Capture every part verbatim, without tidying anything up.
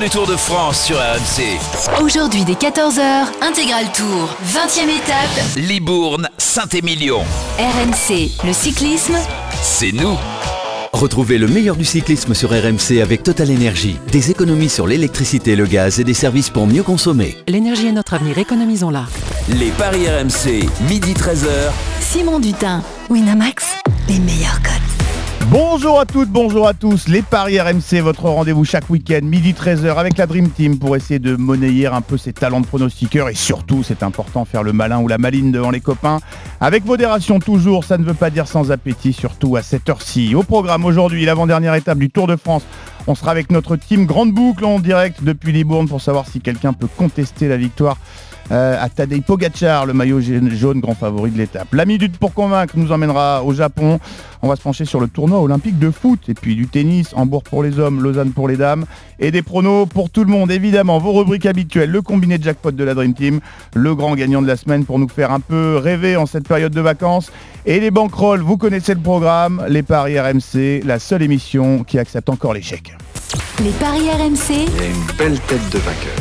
Du Tour de France sur R M C. Aujourd'hui dès quatorze heures, Intégral Tour, vingtième étape, Libourne, Saint-Émilion. R M C, le cyclisme, c'est nous. Retrouvez le meilleur du cyclisme sur R M C avec Total Energy. Des économies sur l'électricité, le gaz et des services pour mieux consommer. L'énergie est notre avenir, économisons-la. Les paris R M C, midi treize heures. Simon Dutin, Winamax, les meilleurs cotes. Bonjour à toutes, bonjour à tous, les Paris R M C, votre rendez-vous chaque week-end, midi treize heures avec la Dream Team pour essayer de monnayer un peu ses talents de pronostiqueurs et surtout, c'est important, faire le malin ou la maline devant les copains. Avec modération toujours, ça ne veut pas dire sans appétit, surtout à cette heure-ci. Au programme aujourd'hui, l'avant-dernière étape du Tour de France, on sera avec notre team Grande Boucle en direct depuis Libourne pour savoir si quelqu'un peut contester la victoire Euh, à Tadej Pogacar, le maillot jaune grand favori de l'étape. La minute pour convaincre nous emmènera au Japon. On va se pencher sur le tournoi olympique de foot et puis du tennis, Hambourg pour les hommes, Lausanne pour les dames et des pronos pour tout le monde. Évidemment, vos rubriques habituelles, le combiné de jackpot de la Dream Team, le grand gagnant de la semaine pour nous faire un peu rêver en cette période de vacances et les bankrolls, vous connaissez le programme, les paris R M C, la seule émission qui accepte encore l'échec. Les paris R M C. Il y a une belle tête de vainqueur.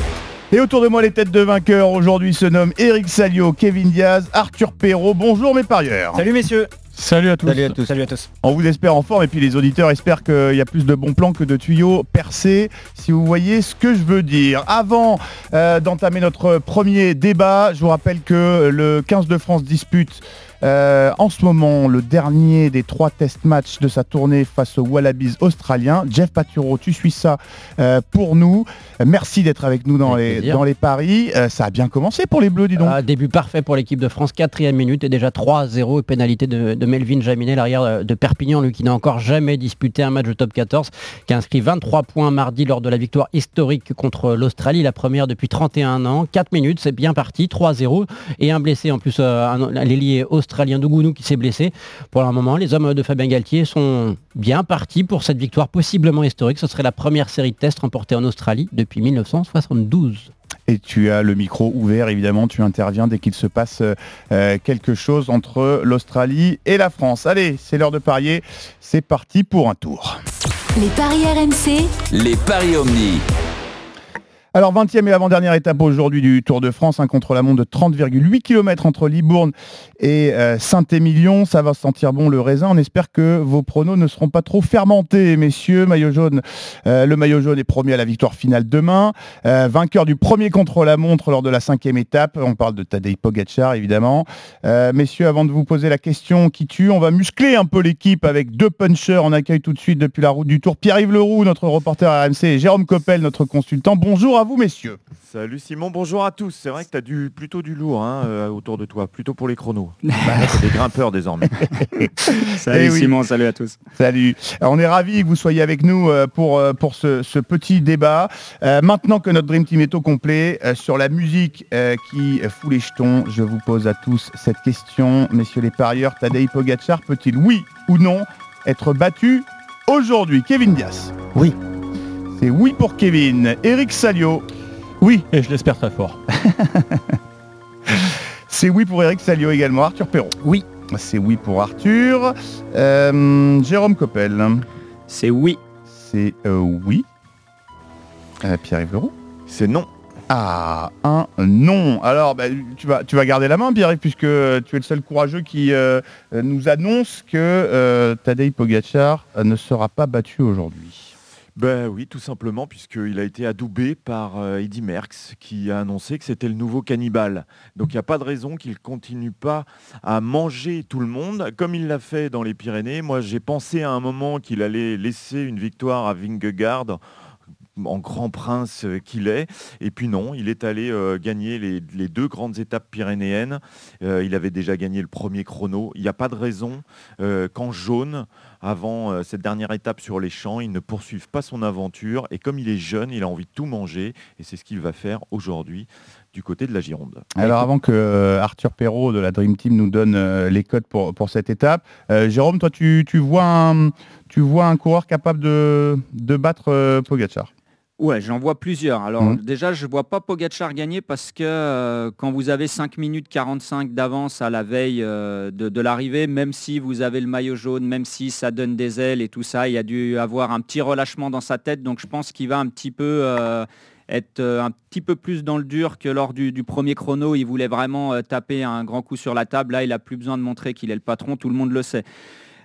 Et autour de moi, les têtes de vainqueurs aujourd'hui se nomment Eric Salio, Kevin Diaz, Arthur Perrault. Bonjour mes parieurs. Salut messieurs. Salut à tous. Salut à tous. Salut à tous. On vous espère en forme et puis les auditeurs espèrent qu'il y a plus de bons plans que de tuyaux percés, si vous voyez ce que je veux dire. Avant euh, d'entamer notre premier débat, je vous rappelle que le quinze de France dispute Euh, en ce moment, le dernier des trois test matchs de sa tournée face aux Wallabies australiens. Jeff Paturo, tu suis ça euh, pour nous. Merci d'être avec nous dans, les, dans les paris. Euh, ça a bien commencé pour les Bleus, dis donc. Euh, début parfait pour l'équipe de France, quatrième minute et déjà trois à zéro. Pénalité de, de Melvin Jaminet, l'arrière de Perpignan, lui qui n'a encore jamais disputé un match de top quatorze, qui a inscrit vingt-trois points mardi lors de la victoire historique contre l'Australie, la première depuis trente et un ans. quatre minutes, c'est bien parti, trois à zéro. Et un blessé en plus, euh, l'ailier australien. Australien de Gounou qui s'est blessé. Pour le moment, les hommes de Fabien Galthié sont bien partis pour cette victoire possiblement historique. Ce serait la première série de tests remportée en Australie depuis dix-neuf cent soixante-douze. Et tu as le micro ouvert, évidemment, tu interviens dès qu'il se passe euh, quelque chose entre l'Australie et la France. Allez, c'est l'heure de parier, c'est parti pour un tour. Les paris R M C, les paris Omni. Alors vingtième et avant-dernière étape aujourd'hui du Tour de France, un contre-la-montre de trente virgule huit kilomètres entre Libourne et euh, Saint-Émilion. Ça va sentir bon le raisin. On espère que vos pronos ne seront pas trop fermentés, messieurs. Maillot jaune, euh, le maillot jaune est promis à la victoire finale demain. Euh, vainqueur du premier contre-la-montre lors de la cinquième étape. On parle de Tadej Pogacar, évidemment. Euh, messieurs, avant de vous poser la question qui tue, on va muscler un peu l'équipe avec deux punchers. On accueille tout de suite depuis la route du Tour Pierre-Yves Leroux, notre reporter à R M C, et Jérôme Coppel, notre consultant. Bonjour à vous messieurs. Salut Simon, bonjour à tous. C'est vrai que tu as du, plutôt du lourd hein, euh, autour de toi, plutôt pour les chronos. Bah, c'est des grimpeurs désormais. Salut oui. Simon, salut à tous. Salut. Alors, on est ravis que vous soyez avec nous euh, pour, euh, pour ce, ce petit débat. Euh, maintenant que notre Dream Team est au complet, euh, sur la musique euh, qui fout les jetons, je vous pose à tous cette question. Messieurs les parieurs, Tadej Pogacar peut-il, oui ou non, être battu aujourd'hui? Kevin Diaz. Oui. Et oui pour Kevin. Eric Salio. Oui, et je l'espère très fort. C'est oui pour Eric Salio également. Arthur Perrault. Oui. C'est oui pour Arthur. Euh, Jérôme Coppel. C'est oui. C'est euh, oui. Euh, Pierre-Yves Leroux. C'est non. Ah, un non. Alors, bah, tu, vas, tu vas garder la main, Pierre-Yves, puisque tu es le seul courageux qui euh, nous annonce que euh, Tadej Pogacar ne sera pas battu aujourd'hui. Ben oui, tout simplement, puisqu'il a été adoubé par euh, Eddy Merckx, qui a annoncé que c'était le nouveau cannibale. Donc il n'y a pas de raison qu'il ne continue pas à manger tout le monde, comme il l'a fait dans les Pyrénées. Moi, j'ai pensé à un moment qu'il allait laisser une victoire à Vingegaard, en grand prince qu'il est. Et puis non, il est allé euh, gagner les, les deux grandes étapes pyrénéennes. Euh, il avait déjà gagné le premier chrono. Il n'y a pas de raison euh, qu'en jaune, avant euh, cette dernière étape sur les champs, il ne poursuive pas son aventure. Et comme il est jeune, il a envie de tout manger. Et c'est ce qu'il va faire aujourd'hui du côté de la Gironde. Alors avant que euh, Arthur Perrault de la Dream Team nous donne euh, les codes pour, pour cette étape, euh, Jérôme, toi tu, tu, vois un, tu vois un coureur capable de, de battre euh, Pogacar? Ouais, j'en vois plusieurs. Alors mmh. déjà, je ne vois pas Pogacar gagner parce que euh, quand vous avez cinq minutes quarante-cinq d'avance à la veille euh, de, de l'arrivée, même si vous avez le maillot jaune, même si ça donne des ailes et tout ça, il a dû avoir un petit relâchement dans sa tête. Donc je pense qu'il va un petit peu euh, être euh, un petit peu plus dans le dur que lors du, du premier chrono. Il voulait vraiment euh, taper un grand coup sur la table. Là, il n'a plus besoin de montrer qu'il est le patron, tout le monde le sait.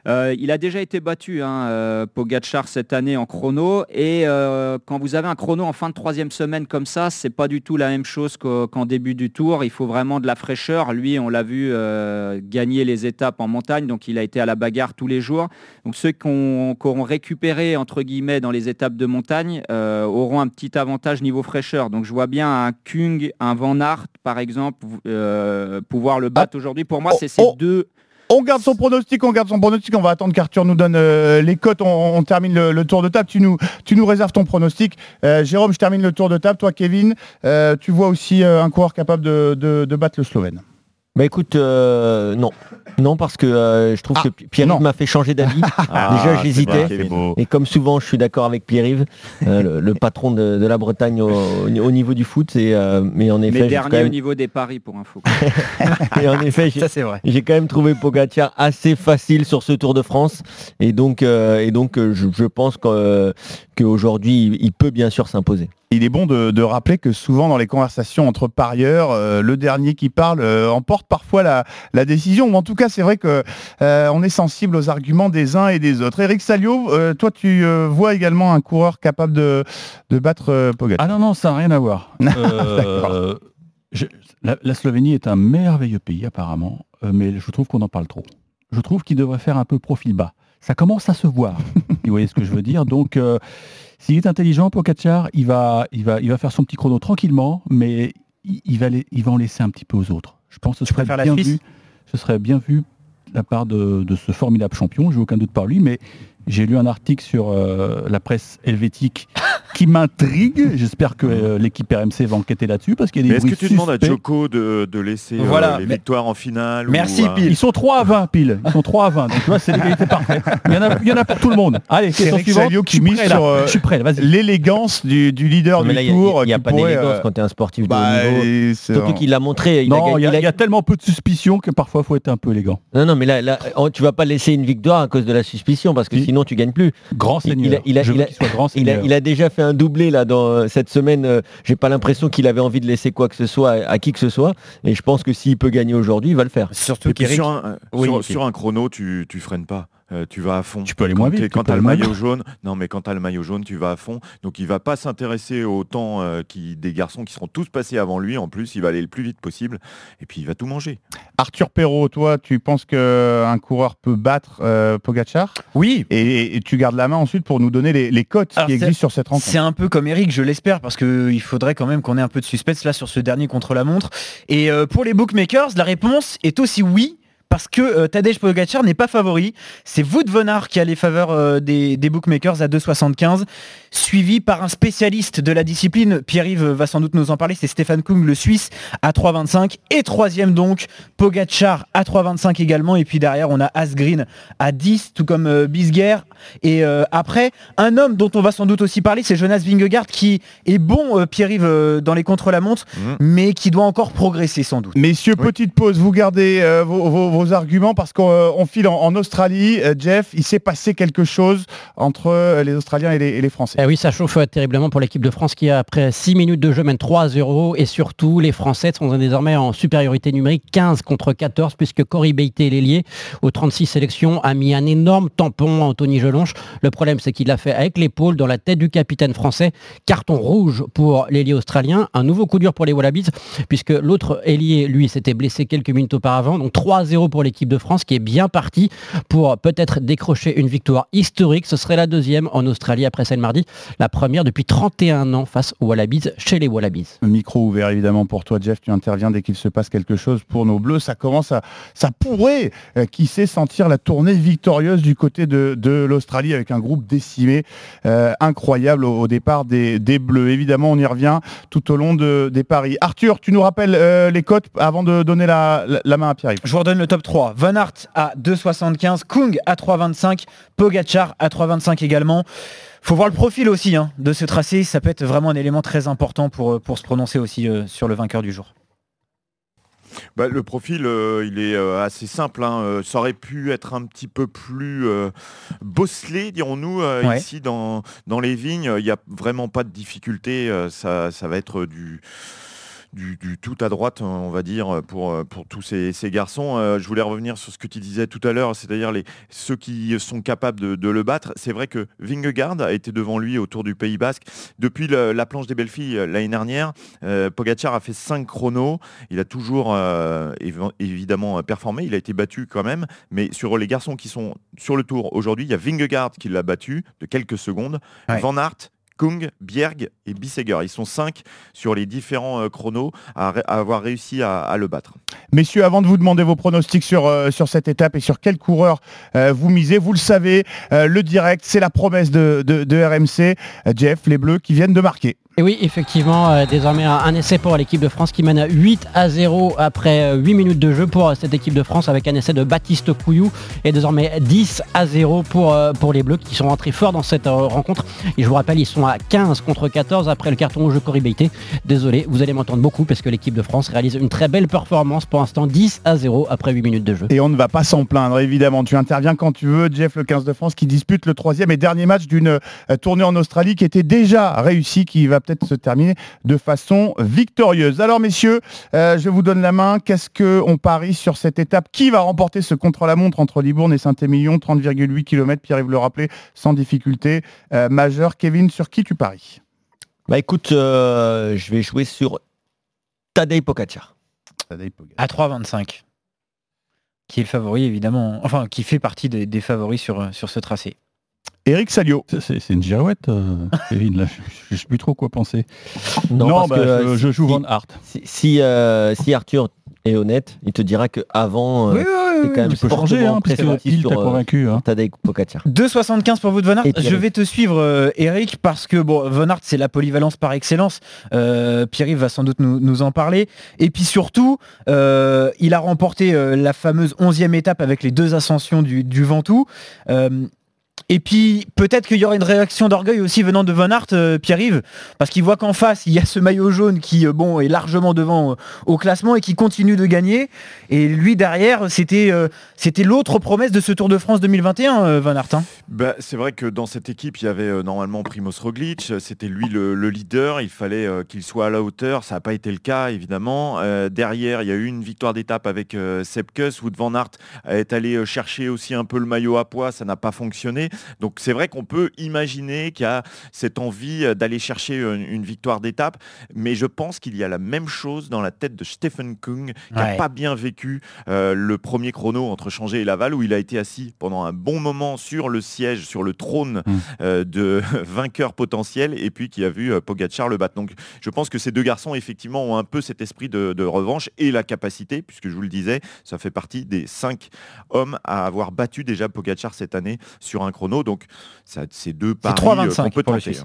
Euh, il a déjà été battu, hein, euh, Pogacar, cette année en chrono. Et euh, quand vous avez un chrono en fin de troisième semaine comme ça, c'est pas du tout la même chose qu'au, qu'en début du tour. Il faut vraiment de la fraîcheur. Lui, on l'a vu euh, gagner les étapes en montagne, donc il a été à la bagarre tous les jours. Donc ceux qui auront récupéré, entre guillemets, dans les étapes de montagne euh, auront un petit avantage niveau fraîcheur. Donc je vois bien un Küng, un Van Aert, par exemple, euh, pouvoir le battre aujourd'hui. Pour moi, c'est ces deux... On garde son pronostic, on garde son pronostic, on va attendre qu'Arthur nous donne euh, les cotes, on, on termine le, le tour de table, tu nous, tu nous réserves ton pronostic. Euh, Jérôme, je termine le tour de table, toi Kevin, euh, tu vois aussi euh, un coureur capable de, de, de battre le Slovène? Bah écoute, euh, non. Non, parce que euh, je trouve ah, que Pierre-Yves m'a fait changer d'avis. Ah, déjà, j'hésitais. Et comme souvent, je suis d'accord avec Pierre-Yves, euh, le, le patron de, de la Bretagne au, au niveau du foot. Et, euh, mais en effet, mais dernier quand même... au niveau des paris, pour info. Et en effet, j'ai, ça, c'est vrai. J'ai quand même trouvé Pogacar assez facile sur ce Tour de France. Et donc, euh, et donc je, je pense qu'aujourd'hui, il peut bien sûr s'imposer. Il est bon de, de rappeler que souvent dans les conversations entre parieurs, euh, le dernier qui parle euh, emporte parfois la, la décision. Ou en tout cas, c'est vrai qu'on euh, est sensible aux arguments des uns et des autres. Eric Salio, euh, toi tu euh, vois également un coureur capable de, de battre euh, Pogacar? Ah non, non, ça n'a rien à voir. euh, je, la, la Slovénie est un merveilleux pays apparemment, euh, mais je trouve qu'on en parle trop. Je trouve qu'il devrait faire un peu profil bas. Ça commence à se voir, vous voyez ce que je veux dire. Donc, euh, s'il est intelligent, Pogacar, il va, il, va, il va faire son petit chrono tranquillement, mais il, il, va, les, il va en laisser un petit peu aux autres. Je pense que ce, serait bien, vu, ce serait bien vu de la part de, de ce formidable champion, je n'ai aucun doute par lui, mais j'ai lu un article sur euh, la presse helvétique qui m'intrigue. J'espère que euh, l'équipe R M C va enquêter là-dessus, parce qu'il y a des bruits suspects. Mais est-ce que tu demandes à Djoko de, de laisser voilà, euh, les mais... victoires en finale? Merci ou, pile. Ils sont trois à vingt pile. Ils sont trois à vingt. Donc tu vois, c'est l'égalité parfaite. Il y en a, il y en a pour tout le monde. Allez, question suivante. Je suis prêt, sur, euh, je suis prêt. Vas-y. L'élégance du, du leader mais du là, tour. Il n'y a, y a, y a pas pourrait, d'élégance euh... quand tu es un sportif bah, de haut niveau. Surtout qu'il l'a montré. Il non, il y, a... y a tellement peu de suspicion que parfois il faut être un peu élégant. Non, non, mais là, là tu vas pas laisser une victoire à cause de la suspicion, parce que sinon tu gagnes plus. Grand seigneur. Il a déjà fait un doublé là dans cette semaine. Euh, j'ai pas l'impression qu'il avait envie de laisser quoi que ce soit à, à qui que ce soit, et je pense que s'il peut gagner aujourd'hui, il va le faire. Surtout sur un, oui, sur, okay. sur un chrono, tu tu freines pas. Euh, tu vas à fond. Tu peux aller moins vite. Quand tu as le maillot jaune, non mais quand tu as le maillot jaune, tu vas à fond. Donc il va pas s'intéresser au temps euh, qui, des garçons qui seront tous passés avant lui. En plus, il va aller le plus vite possible et puis il va tout manger. Arthur Perrault, toi, tu penses qu'un coureur peut battre euh, Pogacar? Oui. Et, et tu gardes la main ensuite pour nous donner les, les cotes qui existent sur cette rencontre. C'est un peu comme Eric, je l'espère, parce qu'il faudrait quand même qu'on ait un peu de suspense là sur ce dernier contre la montre. Et euh, pour les bookmakers, la réponse est aussi oui. Parce que euh, Tadej Pogacar n'est pas favori. C'est Wout Van Aert qui a les faveurs euh, des, des bookmakers à deux virgule soixante-quinze, suivi par un spécialiste de la discipline. Pierre-Yves va sans doute nous en parler. C'est Stéphane Küng, le Suisse, à trois virgule vingt-cinq. Et troisième donc, Pogacar à trois virgule vingt-cinq également. Et puis derrière, on a Asgreen à dix, tout comme euh, Bisguerre. Et euh, après, un homme dont on va sans doute aussi parler, c'est Jonas Vingegaard, qui est bon, euh, Pierre-Yves, euh, dans les contre-la-montre, mmh. mais qui doit encore progresser sans doute. Messieurs, oui. petite pause. Vous gardez euh, vos... vos vos arguments, parce qu'on on file en, en Australie. euh, Jeff, il s'est passé quelque chose entre les Australiens et les, et les Français. Eh oui, ça chauffe terriblement pour l'équipe de France qui, après six minutes de jeu, mène trois à zéro, et surtout, les Français sont désormais en supériorité numérique, quinze contre quatorze, puisque Cory Beytey, l'ailier, aux trente-six sélections, a mis un énorme tampon à Anthony Gelonche. Le problème, c'est qu'il l'a fait avec l'épaule dans la tête du capitaine français. Carton rouge pour l'ailier australien. Un nouveau coup dur pour les Wallabies, puisque l'autre ailier, lui, s'était blessé quelques minutes auparavant. Donc trois à zéro pour l'équipe de France qui est bien partie pour peut-être décrocher une victoire historique. Ce serait la deuxième en Australie après celle mardi, la première depuis trente et un ans face aux Wallabies, chez les Wallabies. Micro ouvert évidemment pour toi Jeff, tu interviens dès qu'il se passe quelque chose pour nos Bleus. Ça commence à, ça pourrait, euh, qui sait, sentir la tournée victorieuse du côté de, de l'Australie, avec un groupe décimé euh, incroyable au, au départ des, des Bleus. Évidemment, on y revient tout au long de, des paris. Arthur, tu nous rappelles euh, les cotes avant de donner la, la, la main à Pierre-Yves. Je vous redonne le top trois. Van Aert à deux virgule soixante-quinze, Küng à trois virgule vingt-cinq, Pogacar à trois virgule vingt-cinq également. faut voir le profil aussi hein, de ce tracé. Ça peut être vraiment un élément très important pour, pour se prononcer aussi euh, sur le vainqueur du jour. Bah, le profil, euh, il est euh, assez simple. Hein. Euh, ça aurait pu être un petit peu plus euh, bosselé, dirons-nous, euh, ouais. ici dans, dans les vignes. Il euh, n'y a vraiment pas de difficulté. Euh, ça, ça va être du... Du, du tout à droite, on va dire, pour, pour tous ces, ces garçons. Euh, je voulais revenir sur ce que tu disais tout à l'heure, c'est-à-dire les, ceux qui sont capables de, de le battre. C'est vrai que Vingegaard a été devant lui autour du Pays Basque. Depuis le, la planche des belles filles l'année dernière, euh, Pogacar a fait cinq chronos. Il a toujours euh, évi- évidemment performé. Il a été battu quand même. Mais sur les garçons qui sont sur le tour aujourd'hui, il y a Vingegaard qui l'a battu de quelques secondes. Ouais. Van Aert, Küng, Bjerg et Bissegger. Ils sont cinq sur les différents euh, chronos à, ré- à avoir réussi à, à le battre. Messieurs, avant de vous demander vos pronostics sur, euh, sur cette étape et sur quel coureur euh, vous misez, vous le savez, euh, le direct, c'est la promesse de, de, de R M C. Euh, Jeff, les Bleus qui viennent de marquer. Et oui, effectivement, euh, désormais un, un essai pour l'équipe de France qui mène à huit à zéro après euh, huit minutes de jeu pour euh, cette équipe de France avec un essai de Baptiste Couilloud et désormais dix à zéro pour, euh, pour les Bleus qui sont rentrés forts dans cette euh, rencontre. Et je vous rappelle, ils sont à quinze contre quatorze après le carton rouge de Cory Beytey. Désolé, vous allez m'entendre beaucoup parce que l'équipe de France réalise une très belle performance pour l'instant, dix à zéro après huit minutes de jeu. Et on ne va pas s'en plaindre, évidemment. Tu interviens quand tu veux, Jeff, le quinze de France qui dispute le troisième et dernier match d'une euh, tournée en Australie qui était déjà réussie, qui va peut-être se terminer de façon victorieuse. Alors messieurs, euh, je vous donne la main. Qu'est-ce qu'on parie sur cette étape ? Qui va remporter ce contre-la-montre entre Libourne et Saint-Émilion ? trente virgule huit kilomètres, Pierre-Yves le rappelait, sans difficulté euh, majeure. Kevin, sur qui tu paries ? Bah écoute, euh, je vais jouer sur Tadej Pogacar. Tadej Pogacar. À trois vingt-cinq, qui est le favori évidemment, enfin qui fait partie des, des favoris sur, sur ce tracé. Eric Salio. C'est, c'est une girouette, euh, Kevin. Là, je ne sais plus trop quoi penser. Non, non parce bah, que je, je joue si, Van Aert. Si, si, euh, si Arthur est honnête, il te dira qu'avant, euh, oui, oui, c'est quand oui, même tu peux changer, hein, parce que il t'a convaincu. Hein. Tadej Pogacar. deux virgule soixante-quinze pour vous de Van Aert. Je vais te suivre, euh, Eric, parce que bon, Van Aert, c'est la polyvalence par excellence. Euh, Pierre-Yves va sans doute nous, nous en parler. Et puis surtout, euh, il a remporté euh, la fameuse onzième étape avec les deux ascensions du, du Ventoux. Euh, Et puis, peut-être qu'il y aura une réaction d'orgueil aussi venant de Van Aert, euh, Pierre-Yves, parce qu'il voit qu'en face, il y a ce maillot jaune qui euh, bon, est largement devant euh, au classement et qui continue de gagner. Et lui, derrière, c'était, euh, c'était l'autre promesse de ce Tour de France deux mille vingt et un, euh, Van Aert. Hein. Bah, c'est vrai que dans cette équipe, il y avait euh, normalement Primož Roglič, c'était lui le, le leader, il fallait euh, qu'il soit à la hauteur, ça n'a pas été le cas, évidemment. Euh, derrière, il y a eu une victoire d'étape avec euh, Sepkus, Wout Van Aert est allé euh, chercher aussi un peu le maillot à pois, ça n'a pas fonctionné. Donc c'est vrai qu'on peut imaginer qu'il y a cette envie d'aller chercher une, une victoire d'étape, mais je pense qu'il y a la même chose dans la tête de Stéphane Küng, qui n'a ouais. pas bien vécu euh, le premier chrono entre Changé et Laval, où il a été assis pendant un bon moment sur le siège, sur le trône mmh. euh, de vainqueur potentiel, et puis qui a vu euh, Pogacar le battre. Donc je pense que ces deux garçons effectivement ont un peu cet esprit de, de revanche et la capacité, puisque je vous le disais, ça fait partie des cinq hommes à avoir battu déjà Pogacar cette année sur un chrono, donc ça, c'est deux paris qu'on peut tenter.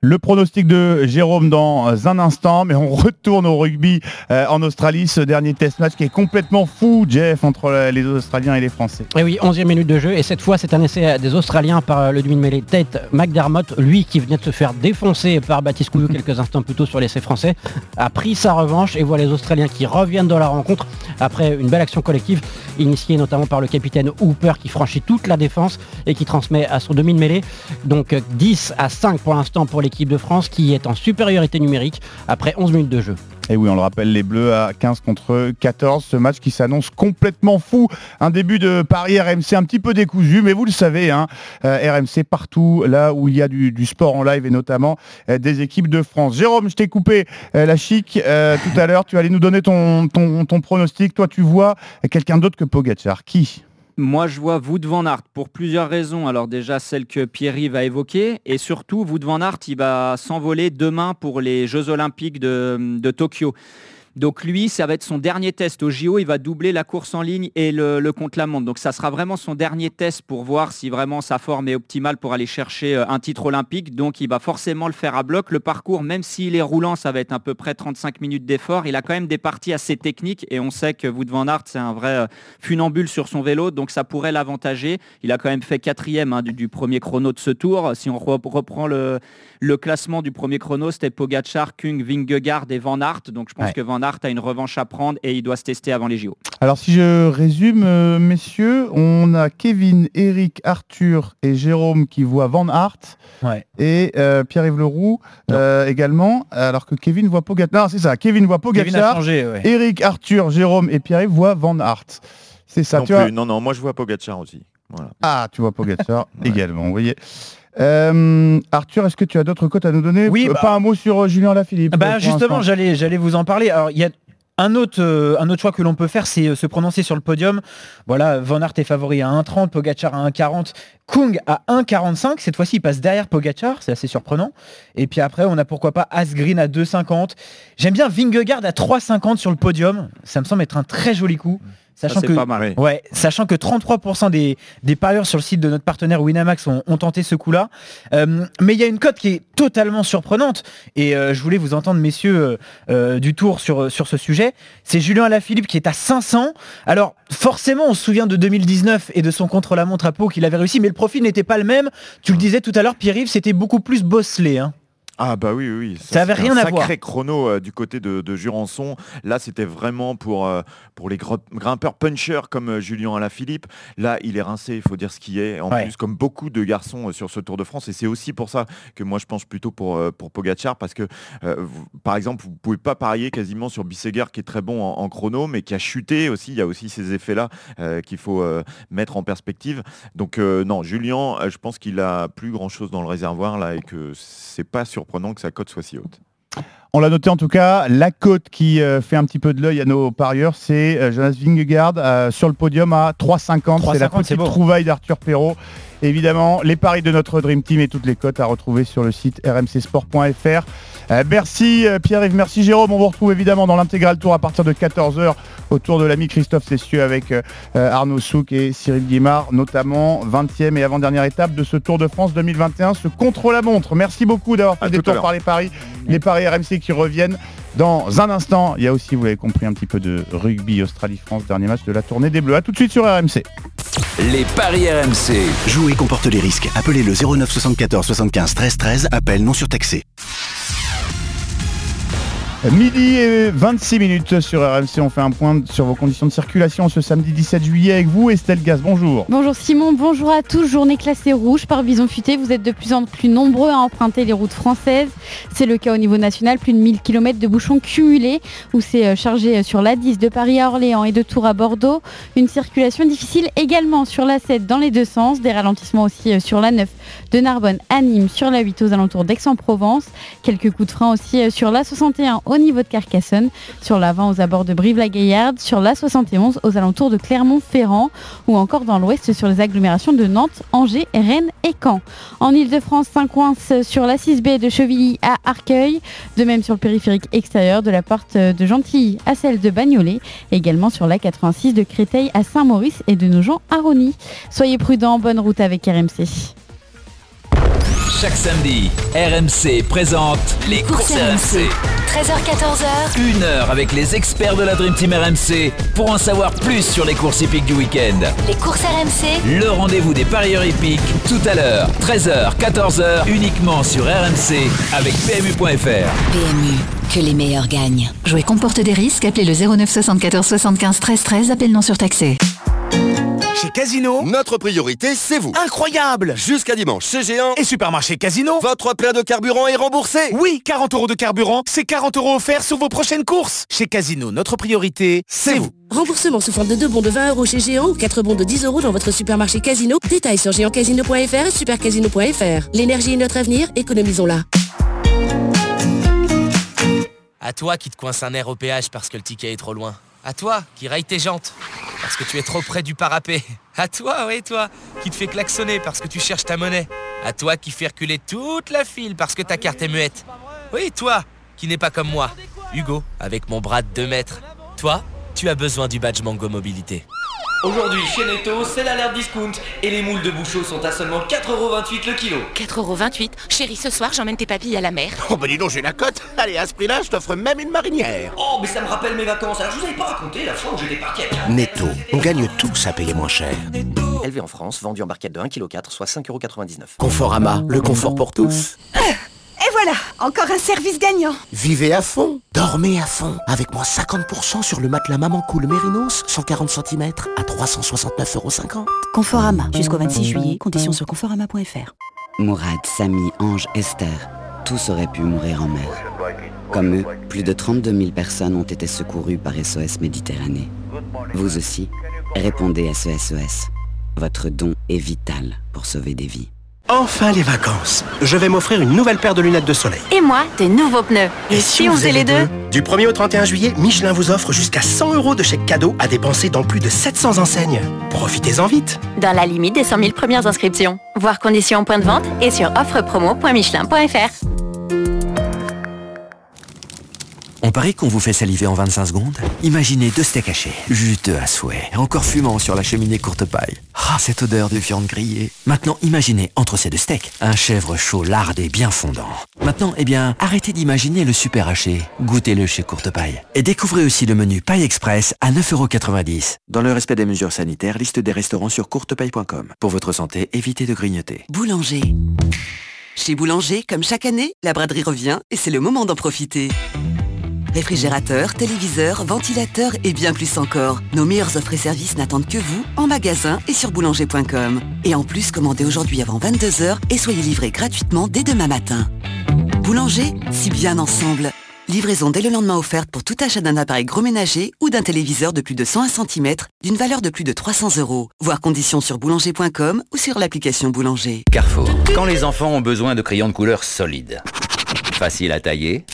Le pronostic de Jérôme dans un instant, mais on retourne au rugby euh, en Australie, ce dernier test match qui est complètement fou, Jeff, entre les Australiens et les Français. Et oui, onzième minute de jeu, et cette fois c'est un essai des Australiens par le demi-mêlée Tate McDermott, lui qui venait de se faire défoncer par Baptiste Couilloud quelques instants plus tôt sur l'essai français, a pris sa revanche et voit les Australiens qui reviennent dans la rencontre après une belle action collective, initiée notamment par le capitaine Hooper qui franchit toute la défense et qui transmet à son demi-mêlée, donc dix à cinq pour l'instant pour les l'équipe de France qui est en supériorité numérique après onze minutes de jeu. Et oui, on le rappelle, les Bleus à quinze contre quatorze, ce match qui s'annonce complètement fou. Un début de Paris R M C un petit peu décousu, mais vous le savez, hein, euh, R M C partout, là où il y a du, du sport en live et notamment euh, des équipes de France. Jérôme, je t'ai coupé euh, la chic euh, tout à l'heure, tu allais nous donner ton, ton, ton pronostic. Toi, tu vois quelqu'un d'autre que Pogacar, qui ? Moi, je vois Wout Van Aert pour plusieurs raisons. Alors déjà, celle que Pierre-Yves a évoquée. Et surtout, Wout Van Aert, il va s'envoler demain pour les Jeux Olympiques de, de Tokyo. Donc lui, ça va être son dernier test au J O. Il va doubler la course en ligne et le, le contre-la-montre. Donc ça sera vraiment son dernier test pour voir si vraiment sa forme est optimale pour aller chercher un titre olympique. Donc il va forcément le faire à bloc. Le parcours, même s'il est roulant, ça va être à peu près trente-cinq minutes d'effort. Il a quand même des parties assez techniques et on sait que Wout Van Aert, c'est un vrai funambule sur son vélo. Donc ça pourrait l'avantager. Il a quand même fait quatrième hein, du, du premier chrono de ce tour. Si on reprend le, le classement du premier chrono, c'était Pogacar, Küng, Vingegaard et Van Aert. Donc je pense ouais. que Van Aert a une revanche à prendre et il doit se tester avant les J O. Alors si je résume, euh, messieurs, on a Kevin, Eric, Arthur et Jérôme qui voient Van Aert ouais. et euh, Pierre-Yves Leroux euh, également, alors que Kevin voit Pogacar. Non, c'est ça, Kevin voit Pogacar, Kevin a changé, ouais. Eric, Arthur, Jérôme et Pierre-Yves voient Van Aert. C'est ça, non tu plus, vois. Non, non, moi je vois Pogacar aussi. Voilà. Ah, tu vois Pogacar également, vous voyez. Euh, Arthur, est-ce que tu as d'autres cotes à nous donner ? Oui, bah, pas un mot sur euh, Julien Lafilippe. Bah justement, j'allais, j'allais vous en parler. Alors il y a un autre, euh, un autre choix que l'on peut faire, c'est euh, se prononcer sur le podium. Voilà, Van Aert est favori à un virgule trente, Pogacar à un virgule quarante, Küng à un virgule quarante-cinq. Cette fois-ci, il passe derrière Pogacar, c'est assez surprenant. Et puis après, on a pourquoi pas Asgreen à deux virgule cinquante. J'aime bien Vingegaard à trois virgule cinquante sur le podium. Ça me semble être un très joli coup. Sachant, ça, que, pas mal, oui. ouais, sachant que trente-trois pour cent des, des parieurs sur le site de notre partenaire Winamax ont, ont tenté ce coup-là. Euh, mais il y a une cote qui est totalement surprenante. Et euh, je voulais vous entendre, messieurs, euh, du tour sur, sur ce sujet. C'est Julien Lafilippe qui est à cinq cents. Alors, forcément, on se souvient de deux mille dix-neuf et de son contre-la-montre à Pau qu'il avait réussi. Mais le profil n'était pas le même. Tu le disais tout à l'heure, Pierre-Yves, c'était beaucoup plus bosselé, hein. Ah bah oui, oui, oui. Ça n'avait rien à voir. Sacré chrono euh, du côté de, de Jurançon. Là, c'était vraiment pour, euh, pour les gr- grimpeurs punchers comme euh, Julien Alaphilippe. Là, il est rincé, il faut dire ce qu'il est. En ouais. plus, comme beaucoup de garçons euh, sur ce Tour de France. Et c'est aussi pour ça que moi, je penche plutôt pour, euh, pour Pogacar. Parce que, euh, vous, par exemple, vous ne pouvez pas parier quasiment sur Biseguer qui est très bon en, en chrono, mais qui a chuté aussi. Il y a aussi ces effets-là euh, qu'il faut euh, mettre en perspective. Donc euh, non, Julien, euh, je pense qu'il n'a plus grand-chose dans le réservoir là et que c'est pas surprenant. Prenons que sa cote soit si haute. On l'a noté en tout cas, la cote qui euh, fait un petit peu de l'œil à nos parieurs, c'est euh, Jonas Vingegaard euh, sur le podium à trois virgule cinquante. C'est la petite trouvaille d'Arthur Perrault. Évidemment, les paris de notre Dream Team et toutes les cotes à retrouver sur le site r m c sport point f r. Euh, merci euh, Pierre-Yves, merci Jérôme. On vous retrouve évidemment dans l'intégral tour à partir de quatorze heures autour de l'ami Christophe Cessieux avec euh, Arnaud Souk et Cyril Guimard, notamment vingtième et avant-dernière étape de ce Tour de France deux mille vingt et un, ce contre-la-montre. Merci beaucoup d'avoir fait à des tours par les paris. Les paris R M C qui reviennent dans un instant. Il y a aussi, vous l'avez compris, un petit peu de rugby Australie-France, dernier match de la tournée des Bleus. A tout de suite sur R M C. Les paris R M C. Jouer comporte les risques. Appelez le zéro neuf soixante-quatorze soixante-quinze treize treize. Appel non surtaxé. Midi et vingt-six minutes sur R M C, on fait un point sur vos conditions de circulation ce samedi dix-sept juillet avec vous, Estelle Gaz, bonjour. Bonjour Simon, bonjour à tous, journée classée rouge par Bison Futé, vous êtes de plus en plus nombreux à emprunter les routes françaises, c'est le cas au niveau national, plus de mille kilomètres de bouchons cumulés, où c'est chargé sur l'A dix de Paris à Orléans et de Tours à Bordeaux, une circulation difficile également sur l'A sept dans les deux sens, des ralentissements aussi sur l'A neuf de Narbonne à Nîmes, sur l'A huit aux alentours d'Aix-en-Provence, quelques coups de frein aussi sur l'A soixante et un au niveau de Carcassonne, sur l'A vingt aux abords de Brive-la-Gaillarde, sur l'A soixante et onze aux alentours de Clermont-Ferrand ou encore dans l'ouest sur les agglomérations de Nantes, Angers, Rennes et Caen. En Ile-de-France, Saint-Coince sur l'A six B de Chevilly à Arcueil, de même sur le périphérique extérieur de la porte de Gentilly à celle de Bagnolet, également sur l'A quatre-vingt-six de Créteil à Saint-Maurice et de Nogent à Rosny. Soyez prudents, bonne route avec R M C. Chaque samedi, R M C présente les courses R M C. treize heures quatorze heures. Une heure avec les experts de la Dream Team R M C pour en savoir plus sur les courses hippiques du week-end. Les courses R M C. Le rendez-vous des parieurs hippiques tout à l'heure. treize heures quatorze heures uniquement sur R M C avec P M U point F R. P M U, que les meilleurs gagnent. Jouer comporte des risques. Appelez le zéro neuf soixante-quatorze soixante-quinze treize treize. Appel non surtaxé. Chez Casino, notre priorité, c'est vous. Incroyable! Jusqu'à dimanche, chez Géant et Supermarché Casino, votre plein de carburant est remboursé. Oui, quarante euros de carburant, c'est quarante euros offerts sur vos prochaines courses. Chez Casino, notre priorité, c'est, c'est vous. Remboursement sous forme de deux bons de vingt euros chez Géant ou quatre bons de dix euros dans votre Supermarché Casino. Détails sur géant casino point f r et super casino point f r. L'énergie est notre avenir, économisons-la. À toi qui te coince un air au péage parce que le ticket est trop loin. À toi qui raille tes jantes parce que tu es trop près du parapet. À toi, oui, toi, qui te fait klaxonner parce que tu cherches ta monnaie. À toi qui fais reculer toute la file parce que ta carte est muette. Oui, toi, qui n'es pas comme moi, Hugo, avec mon bras de deux mètres. Toi, tu as besoin du badge Mango Mobilité. Aujourd'hui, chez Netto, c'est l'alerte discount. Et les moules de bouchot sont à seulement quatre euros vingt-huit le kilo. quatre euros vingt-huit? Chérie, ce soir, j'emmène tes papilles à la mer. Oh bah dis donc, j'ai la cote. Allez, à ce prix-là, je t'offre même une marinière. Oh, mais ça me rappelle mes vacances. Alors, je vous avais pas raconté la fois où j'étais parti à... Netto, on gagne tous à payer moins cher. Élevé en France, vendu en barquette de un virgule quatre kilos, soit cinq euros quatre-vingt-dix-neuf. Conforama, le confort pour tous. Ah, et voilà, encore un service gagnant. Vivez à fond, dormez à fond. Avec moins cinquante pour cent sur le matelas Maman Cool Mérinos, cent quarante centimètres à trois cent soixante-neuf euros cinquante. Conforama, jusqu'au vingt-six juillet, conditions sur conforama point fr. Mourad, Samy, Ange, Esther, tous auraient pu mourir en mer. Comme eux, plus de trente-deux mille personnes ont été secourues par S O S Méditerranée. Vous aussi, répondez à ce S O S. Votre don est vital pour sauver des vies. Enfin les vacances. Je vais m'offrir une nouvelle paire de lunettes de soleil. Et moi, de nouveaux pneus. Et, Et si, si on faisait les deux, deux? Du premier au trente et un juillet, Michelin vous offre jusqu'à cent euros de chèque cadeau à dépenser dans plus de sept cents enseignes. Profitez-en vite. Dans la limite des cent mille premières inscriptions. Voir conditions en point de vente et sur offre promo point michelin point fr. On parie qu'on vous fait saliver en vingt-cinq secondes? Imaginez deux steaks hachés, juteux à souhait, encore fumant sur la cheminée courte paille. Ah, cette odeur de viande grillée. Maintenant, imaginez, entre ces deux steaks, un chèvre chaud lardé bien fondant. Maintenant, eh bien, arrêtez d'imaginer le super haché. Goûtez-le chez Courte Paille. Et découvrez aussi le menu Paille Express à neuf euros quatre-vingt-dix. Dans le respect des mesures sanitaires, liste des restaurants sur courtepaille point com. Pour votre santé, évitez de grignoter. Boulanger. Chez Boulanger, comme chaque année, la braderie revient et c'est le moment d'en profiter. Réfrigérateurs, téléviseurs, ventilateurs et bien plus encore. Nos meilleures offres et services n'attendent que vous, en magasin et sur boulanger point com. Et en plus, commandez aujourd'hui avant vingt-deux heures et soyez livrés gratuitement dès demain matin. Boulanger, si bien ensemble. Livraison dès le lendemain offerte pour tout achat d'un appareil gros ménager ou d'un téléviseur de plus de cent un centimètres d'une valeur de plus de trois cents euros. Voir conditions sur boulanger point com ou sur l'application Boulanger. Carrefour. Quand les enfants ont besoin de crayons de couleur solides, faciles à tailler...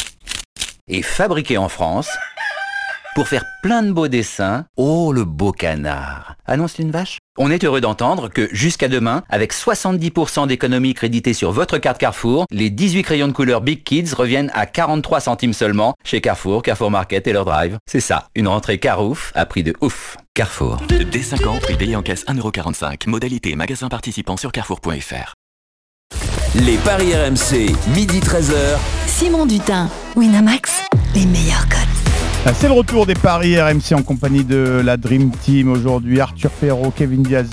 et fabriqué en France pour faire plein de beaux dessins. Oh, le beau canard. Annonce une vache. On est heureux d'entendre que jusqu'à demain, avec soixante-dix pour cent d'économie créditée sur votre carte Carrefour, les dix-huit crayons de couleur Big Kids reviennent à quarante-trois centimes seulement chez Carrefour, Carrefour Market et leur drive. C'est ça, une rentrée Carouf à prix de ouf. Carrefour. Dès cinq ans, prix payé en caisse un euro quarante-cinq. Modalité magasin participant sur carrefour point fr. Les Paris R M C, midi treize heures. Simon Dutin, Winamax, les meilleurs codes. C'est le retour des Paris R M C en compagnie de la Dream Team aujourd'hui. Arthur Perrault, Kevin Diaz,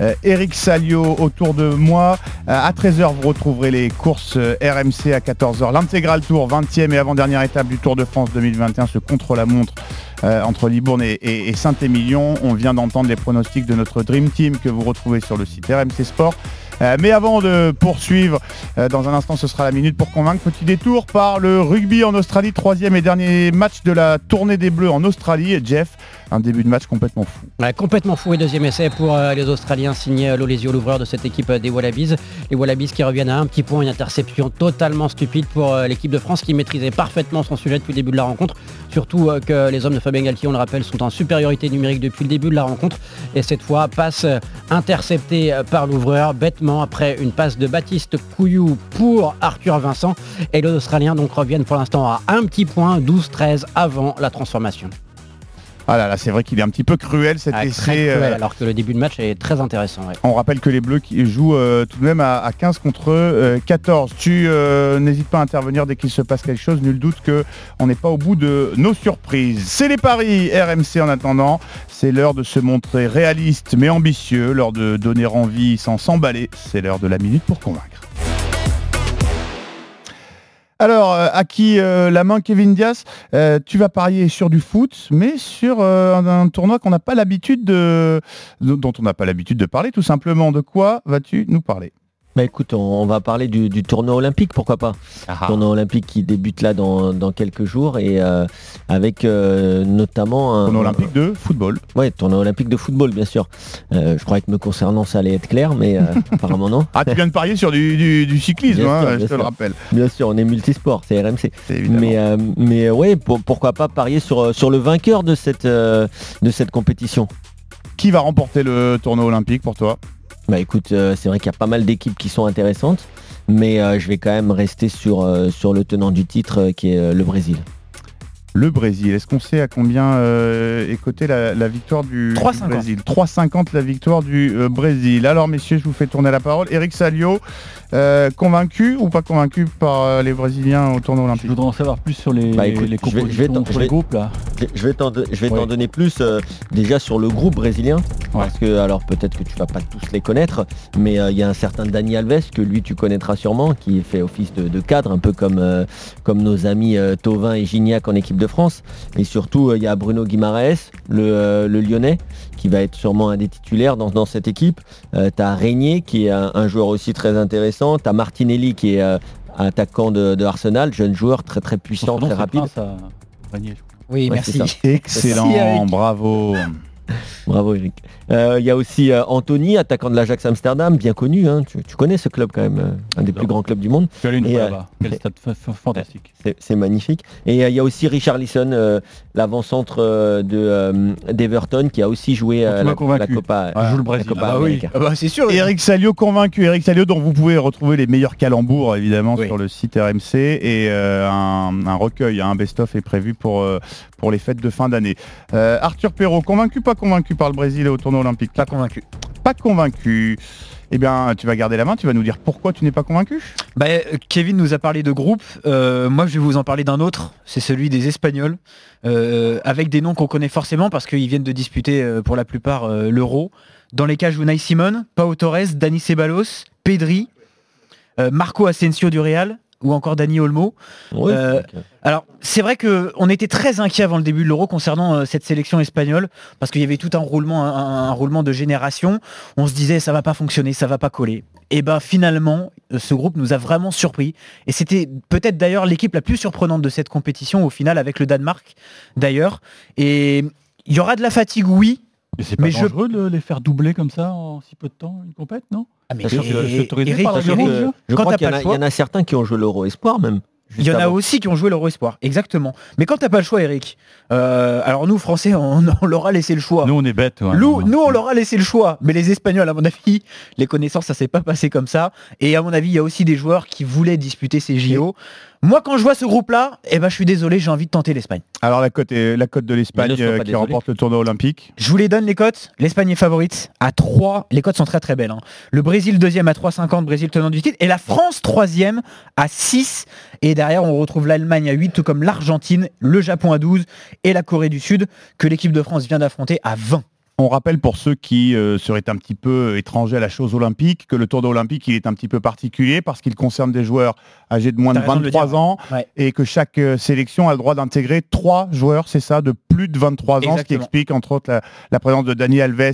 euh, Eric Salio autour de moi. Euh, à treize heures, vous retrouverez les courses euh, R M C. À quatorze heures, l'intégral tour, vingtième et avant-dernière étape du Tour de France deux mille vingt et un, ce contre-la-montre euh, entre Libourne et, et, et Saint-Émilion. On vient d'entendre les pronostics de notre Dream Team que vous retrouvez sur le site R M C Sport. Euh, mais avant de poursuivre, euh, dans un instant ce sera la minute pour convaincre, petit détour par le rugby en Australie, troisième et dernier match de la tournée des Bleus en Australie. Et Jeff, un début de match complètement fou. Ouais, complètement fou, et deuxième essai pour euh, les Australiens, signé Lolesio, l'ouvreur de cette équipe euh, des Wallabies. Les Wallabies qui reviennent à un petit point, une interception totalement stupide pour euh, l'équipe de France qui maîtrisait parfaitement son sujet depuis le début de la rencontre. Surtout euh, que les hommes de Fabien Galthié, on le rappelle, sont en supériorité numérique depuis le début de la rencontre. Et cette fois, passe euh, interceptée euh, par l'ouvreur, bêtement, après une passe de Baptiste Couilloud pour Arthur Vincent. Et les Australiens donc reviennent pour l'instant à un petit point, douze treize avant la transformation. Ah là là, c'est vrai qu'il est un petit peu cruel cet ah, essai. Très cruel, euh... alors que le début de match est très intéressant. Ouais. On rappelle que les Bleus qui jouent euh, tout de même à, à quinze contre quatorze. Tu euh, n'hésites pas à intervenir dès qu'il se passe quelque chose. Nul doute qu'on n'est pas au bout de nos surprises. C'est les paris R M C en attendant. C'est l'heure de se montrer réaliste mais ambitieux. L'heure de donner envie sans s'emballer. C'est l'heure de la minute pour convaincre. Alors, euh, à qui euh, la main, Kevin Diaz, euh, tu vas parier sur du foot, mais sur euh, un, un tournoi qu'on n'a pas l'habitude de, dont on n'a pas l'habitude de parler, tout simplement. De quoi vas-tu nous parler ? Bah écoute, on, on va parler du, du tournoi olympique, pourquoi pas. Aha. Tournoi olympique qui débute là dans, dans quelques jours et euh, avec euh, notamment un tournoi olympique de football. Ouais, tournoi olympique de football, bien sûr. Euh, je croyais que me concernant ça allait être clair, mais euh, apparemment non. Ah, tu viens de parier sur du, du, du cyclisme, hein, sûr, je te sûr. le rappelle. Bien sûr, on est multisport, c'est R M C. C'est mais euh, mais ouais, pour, pourquoi pas parier sur sur le vainqueur de cette euh, de cette compétition. Qui va remporter le tournoi olympique pour toi ? Bah écoute, euh, c'est vrai qu'il y a pas mal d'équipes qui sont intéressantes, mais euh, je vais quand même rester sur, euh, sur le tenant du titre euh, qui est euh, le Brésil. le Brésil. Est-ce qu'on sait à combien euh, est cotée la, la victoire du, du Brésil? Trois cinquante la victoire du euh, Brésil. Alors messieurs, je vous fais tourner la parole. Eric Salio, euh, convaincu ou pas convaincu par euh, les Brésiliens au tournoi olympique? Je voudrais en savoir plus sur les, bah, écoute, les compositions, je vais, je vais pour les groupes là. Je vais t'en, je vais ouais. t'en donner plus euh, déjà sur le groupe brésilien, ouais. parce que alors peut-être que tu vas pas tous les connaître, mais il euh, y a un certain Dani Alves que lui tu connaîtras sûrement, qui fait office de, de cadre un peu comme, euh, comme nos amis euh, Thauvin et Gignac en équipe de France, et surtout il euh, y a Bruno Guimaraes, le, euh, le Lyonnais, qui va être sûrement un des titulaires dans, dans cette équipe. Euh, t'as Régnier qui est un, un joueur aussi très intéressant, t'as Martinelli qui est euh, attaquant de, de Arsenal, jeune joueur très très puissant, très rapide. Ça... Régnier, je... Oui, ouais, merci. Excellent, merci, bravo. Bravo Eric. Il euh, y a aussi euh, Anthony, attaquant de l'Ajax Amsterdam, bien connu, hein. tu, tu connais ce club quand même, euh, un des non. plus grands clubs du monde. Je suis allé une fois là-bas, quel stade fantastique. C'est, c'est magnifique. Et il euh, y a aussi Richarlison, euh, l'avant-centre euh, de, euh, d'Everton, qui a aussi joué euh, la, la Copa, ouais. joue le Brésil. La Copa ah bah oui. ah bah c'est sûr. Eric Salio convaincu, Eric Salio dont vous pouvez retrouver les meilleurs calembours évidemment oui. sur le site R M C, et euh, un, un recueil, un best-of est prévu pour, euh, pour les fêtes de fin d'année. Euh, Arthur Perrault, convaincu, pas convaincu par le Brésil au tournoi olympique? Pas convaincu. Pas convaincu. Eh bien, tu vas garder la main, tu vas nous dire pourquoi tu n'es pas convaincu. Bah, Kevin nous a parlé de groupe. Euh, moi, je vais vous en parler d'un autre. C'est celui des Espagnols, euh, avec des noms qu'on connaît forcément parce qu'ils viennent de disputer euh, pour la plupart euh, l'Euro. Dans les cas, Unai Simon, Pau Torres, Dani Ceballos, Pedri, euh, Marco Asensio du Real, ou encore Dani Olmo. Oui, euh, okay. Alors c'est vrai qu'on était très inquiets avant le début de l'Euro concernant euh, cette sélection espagnole, parce qu'il y avait tout un roulement, un, un roulement de génération. On se disait ça va pas fonctionner, ça va pas coller. Et ben finalement ce groupe nous a vraiment surpris, et c'était peut-être d'ailleurs l'équipe la plus surprenante de cette compétition au final, avec le Danemark d'ailleurs. Et il y aura de la fatigue, oui. Mais c'est pas mais dangereux je... de les faire doubler comme ça en si peu de temps, une compète, non? Ah mais Eric, je, je crois qu'il y en, a, y en a certains qui ont joué l'Euro Espoir même. Il y en a aussi qui ont joué l'Euro Espoir, exactement. Mais quand t'as pas le choix, Eric, euh, alors nous Français, on, on leur a laissé le choix. Nous on est bêtes. Ouais, nous, nous on leur a laissé le choix, mais les Espagnols, à mon avis, les connaissances, ça s'est pas passé comme ça. Et à mon avis, il y a aussi des joueurs qui voulaient disputer ces J O. Moi, quand je vois ce groupe-là, eh ben, je suis désolé, j'ai envie de tenter l'Espagne. Alors la cote, est, la cote de l'Espagne euh, qui désolé. remporte le tournoi olympique. Je vous les donne les cotes. L'Espagne est favorite à trois. Les cotes sont très très belles. Hein. Le Brésil deuxième à trois cinquante, Brésil tenant du titre, et la France troisième à six. Et derrière, on retrouve l'Allemagne à huit, tout comme l'Argentine, le Japon à douze et la Corée du Sud, que l'équipe de France vient d'affronter, à vingt. On rappelle pour ceux qui euh, seraient un petit peu étrangers à la chose olympique, que le tournoi olympique il est un petit peu particulier parce qu'il concerne des joueurs âgés de moins T'as de vingt-trois de ans ouais. et que chaque euh, sélection a le droit d'intégrer trois joueurs, c'est ça, de plus de vingt-trois Exactement. ans, ce qui explique entre autres la, la présence de Dani Alves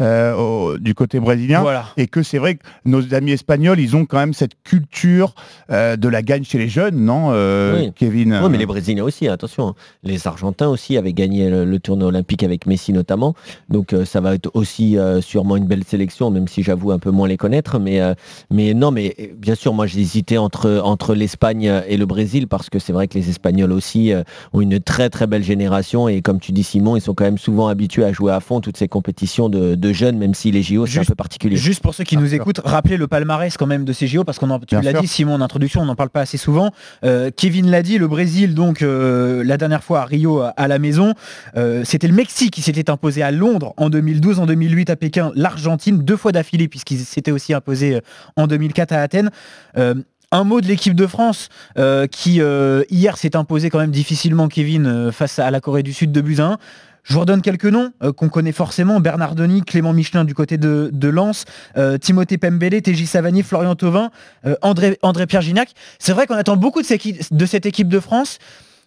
euh, au, du côté brésilien, voilà. et que c'est vrai que nos amis espagnols, ils ont quand même cette culture euh, de la gagne chez les jeunes, non euh, oui. Kevin euh... Oui, mais les Brésiliens aussi, attention, les Argentins aussi avaient gagné le, le tournoi olympique avec Messi notamment. Donc euh, ça va être aussi euh, sûrement une belle sélection, même si j'avoue un peu moins les connaître. Mais, euh, mais non, mais bien sûr, moi j'hésitais entre, entre l'Espagne et le Brésil, parce que c'est vrai que les Espagnols aussi euh, ont une très très belle génération. Et comme tu dis Simon, ils sont quand même souvent habitués à jouer à fond toutes ces compétitions de, de jeunes, même si les J O, c'est juste un peu particulier. Juste pour ceux qui ah, nous sûr. écoutent, rappelez le palmarès quand même de ces J O, parce qu'on en, tu bien l'as sûr. dit Simon en introduction, on n'en parle pas assez souvent. Euh, Kevin l'a dit, le Brésil, donc euh, la dernière fois à Rio, à, à la maison, euh, c'était le Mexique qui s'était imposé à Londres en deux mille douze, en deux mille huit à Pékin, l'Argentine, deux fois d'affilée puisqu'ils s'étaient aussi imposés en deux mille quatre à Athènes. Euh, un mot de l'équipe de France euh, qui euh, hier s'est imposée quand même difficilement, Kevin, euh, face à la Corée du Sud, deux buts à un. Je vous redonne quelques noms euh, qu'on connaît forcément. Bernardoni, Clément Michelin du côté de, de Lens, euh, Timothée Pembele, Téji Savanier, Florian Thauvin, euh, André, André-Pierre Gignac. C'est vrai qu'on attend beaucoup de cette équipe de, cette équipe de France.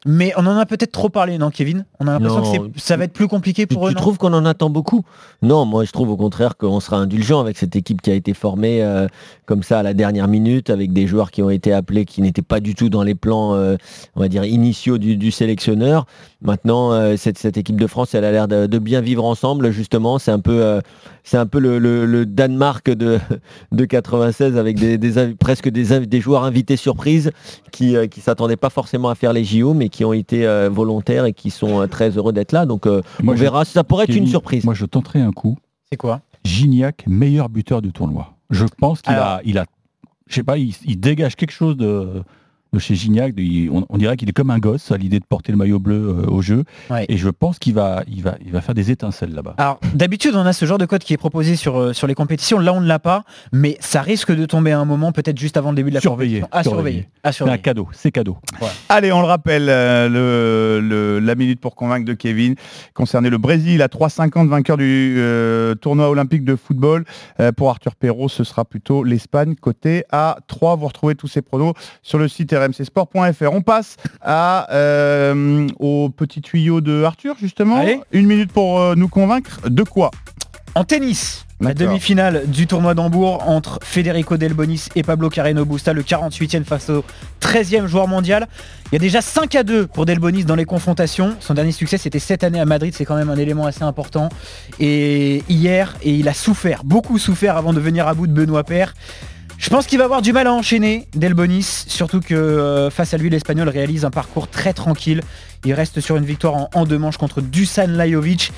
Mais on en a peut-être trop parlé, non Kevin? On a l'impression non, que c'est, ça va être plus compliqué pour tu, eux. Tu trouves qu'on en attend beaucoup? Non, moi je trouve au contraire qu'on sera indulgent avec cette équipe qui a été formée euh, comme ça à la dernière minute, avec des joueurs qui ont été appelés, qui n'étaient pas du tout dans les plans, euh, on va dire, initiaux du, du sélectionneur. Maintenant, euh, cette, cette équipe de France, elle a l'air de, de bien vivre ensemble, justement. C'est un peu, euh, c'est un peu le, le, le Danemark de, de quatre-vingt-seize, avec des, des, presque des, des joueurs invités surprises qui ne euh, s'attendaient pas forcément à faire les J O, mais qui ont été euh, volontaires et qui sont euh, très heureux d'être là. Donc euh, moi, on verra, ça pourrait être une surprise. Moi je tenterai un coup. C'est quoi? Gignac, meilleur buteur du tournoi. Je pense qu'il Alors, a, il a, je sais pas, il, il dégage quelque chose de, de chez Gignac, de, on, on dirait qu'il est comme un gosse à l'idée de porter le maillot bleu euh, au jeu. Ouais. Et je pense qu'il va, il va, il va faire des étincelles là-bas. Alors d'habitude, on a ce genre de code qui est proposé sur, euh, sur les compétitions. Là, on ne l'a pas, mais ça risque de tomber à un moment, peut-être juste avant le début de la surveiller, compétition. À surveiller. À surveiller. C'est un cadeau, c'est cadeau. Ouais. Allez, on le rappelle, euh, le, le, la minute pour convaincre de Kevin concernait le Brésil à trois cinquante, vainqueur du euh, tournoi olympique de football. Euh, pour Arthur Perrault, ce sera plutôt l'Espagne, côté à trois. Vous retrouvez tous ces pronos sur le site r m c sport point f r. On passe à, euh, au petit tuyau de Arthur, justement. Allez. Une minute pour euh, nous convaincre de quoi ? En tennis, d'accord, la demi-finale du tournoi d'Hambourg entre Federico Delbonis et Pablo Carreno Busta, le quarante-huitième face au treizième joueur mondial. Il y a déjà cinq à deux pour Delbonis dans les confrontations. Son dernier succès, c'était cette année à Madrid. C'est quand même un élément assez important. Et hier, et il a souffert, beaucoup souffert avant de venir à bout de Benoît Paire. Je pense qu'il va avoir du mal à enchaîner Delbonis, surtout que euh, face à lui, l'Espagnol réalise un parcours très tranquille. Il reste sur une victoire en, en deux manches contre Dusan Lajovic.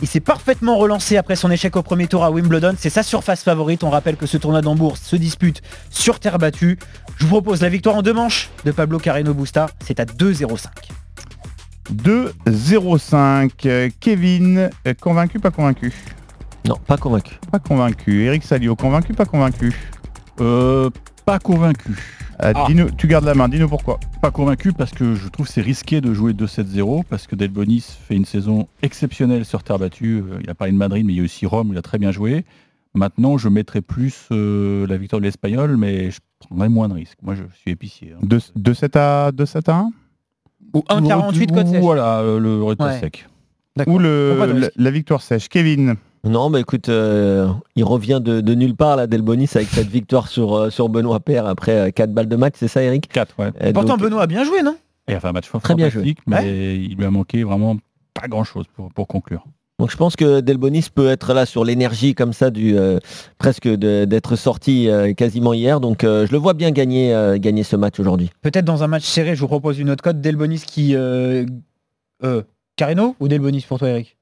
Il s'est parfaitement relancé après son échec au premier tour à Wimbledon. C'est sa surface favorite. On rappelle que ce tournoi d'Hambourg se dispute sur terre battue. Je vous propose la victoire en deux manches de Pablo Carreno Busta. C'est à deux zéro cinq. deux zéro cinq. Kevin, convaincu, pas convaincu ? Non, pas convaincu. Pas convaincu. Eric Salio, convaincu, pas convaincu ? Euh, pas convaincu. Euh, ah. Dis-nous, tu gardes la main, dis-nous pourquoi. Pas convaincu parce que je trouve que c'est risqué de jouer deux sept zéro, parce que Delbonis fait une saison exceptionnelle sur terre battue. Il a parlé de Madrid, mais il y a aussi Rome, il a très bien joué. Maintenant, je mettrais plus euh, la victoire de l'Espagnol, mais je prendrais moins de risques. Moi, je suis épicier. Hein. deux sept à un ou un quarante-huit côte sèche. Voilà, le retour ouais. sec. D'accord. Ou le, la, la victoire sèche. Kevin ? Non, mais bah écoute, euh, il revient de, de nulle part, là, Delbonis, avec cette victoire sur, euh, sur Benoît Paire après euh, quatre balles de match, c'est ça, Eric ? quatre, ouais. Et pourtant, donc... Benoît a bien joué, non ? Il a fait un match fort, très bien joué, mais ouais. il lui a manqué vraiment pas grand-chose pour, pour conclure. Donc je pense que Delbonis peut être là sur l'énergie comme ça du euh, presque de, d'être sorti euh, quasiment hier, donc euh, je le vois bien gagner, euh, gagner ce match aujourd'hui. Peut-être dans un match serré, je vous propose une autre cote, Delbonis qui... Euh, euh, Carreno ou Delbonis pour toi, Eric ?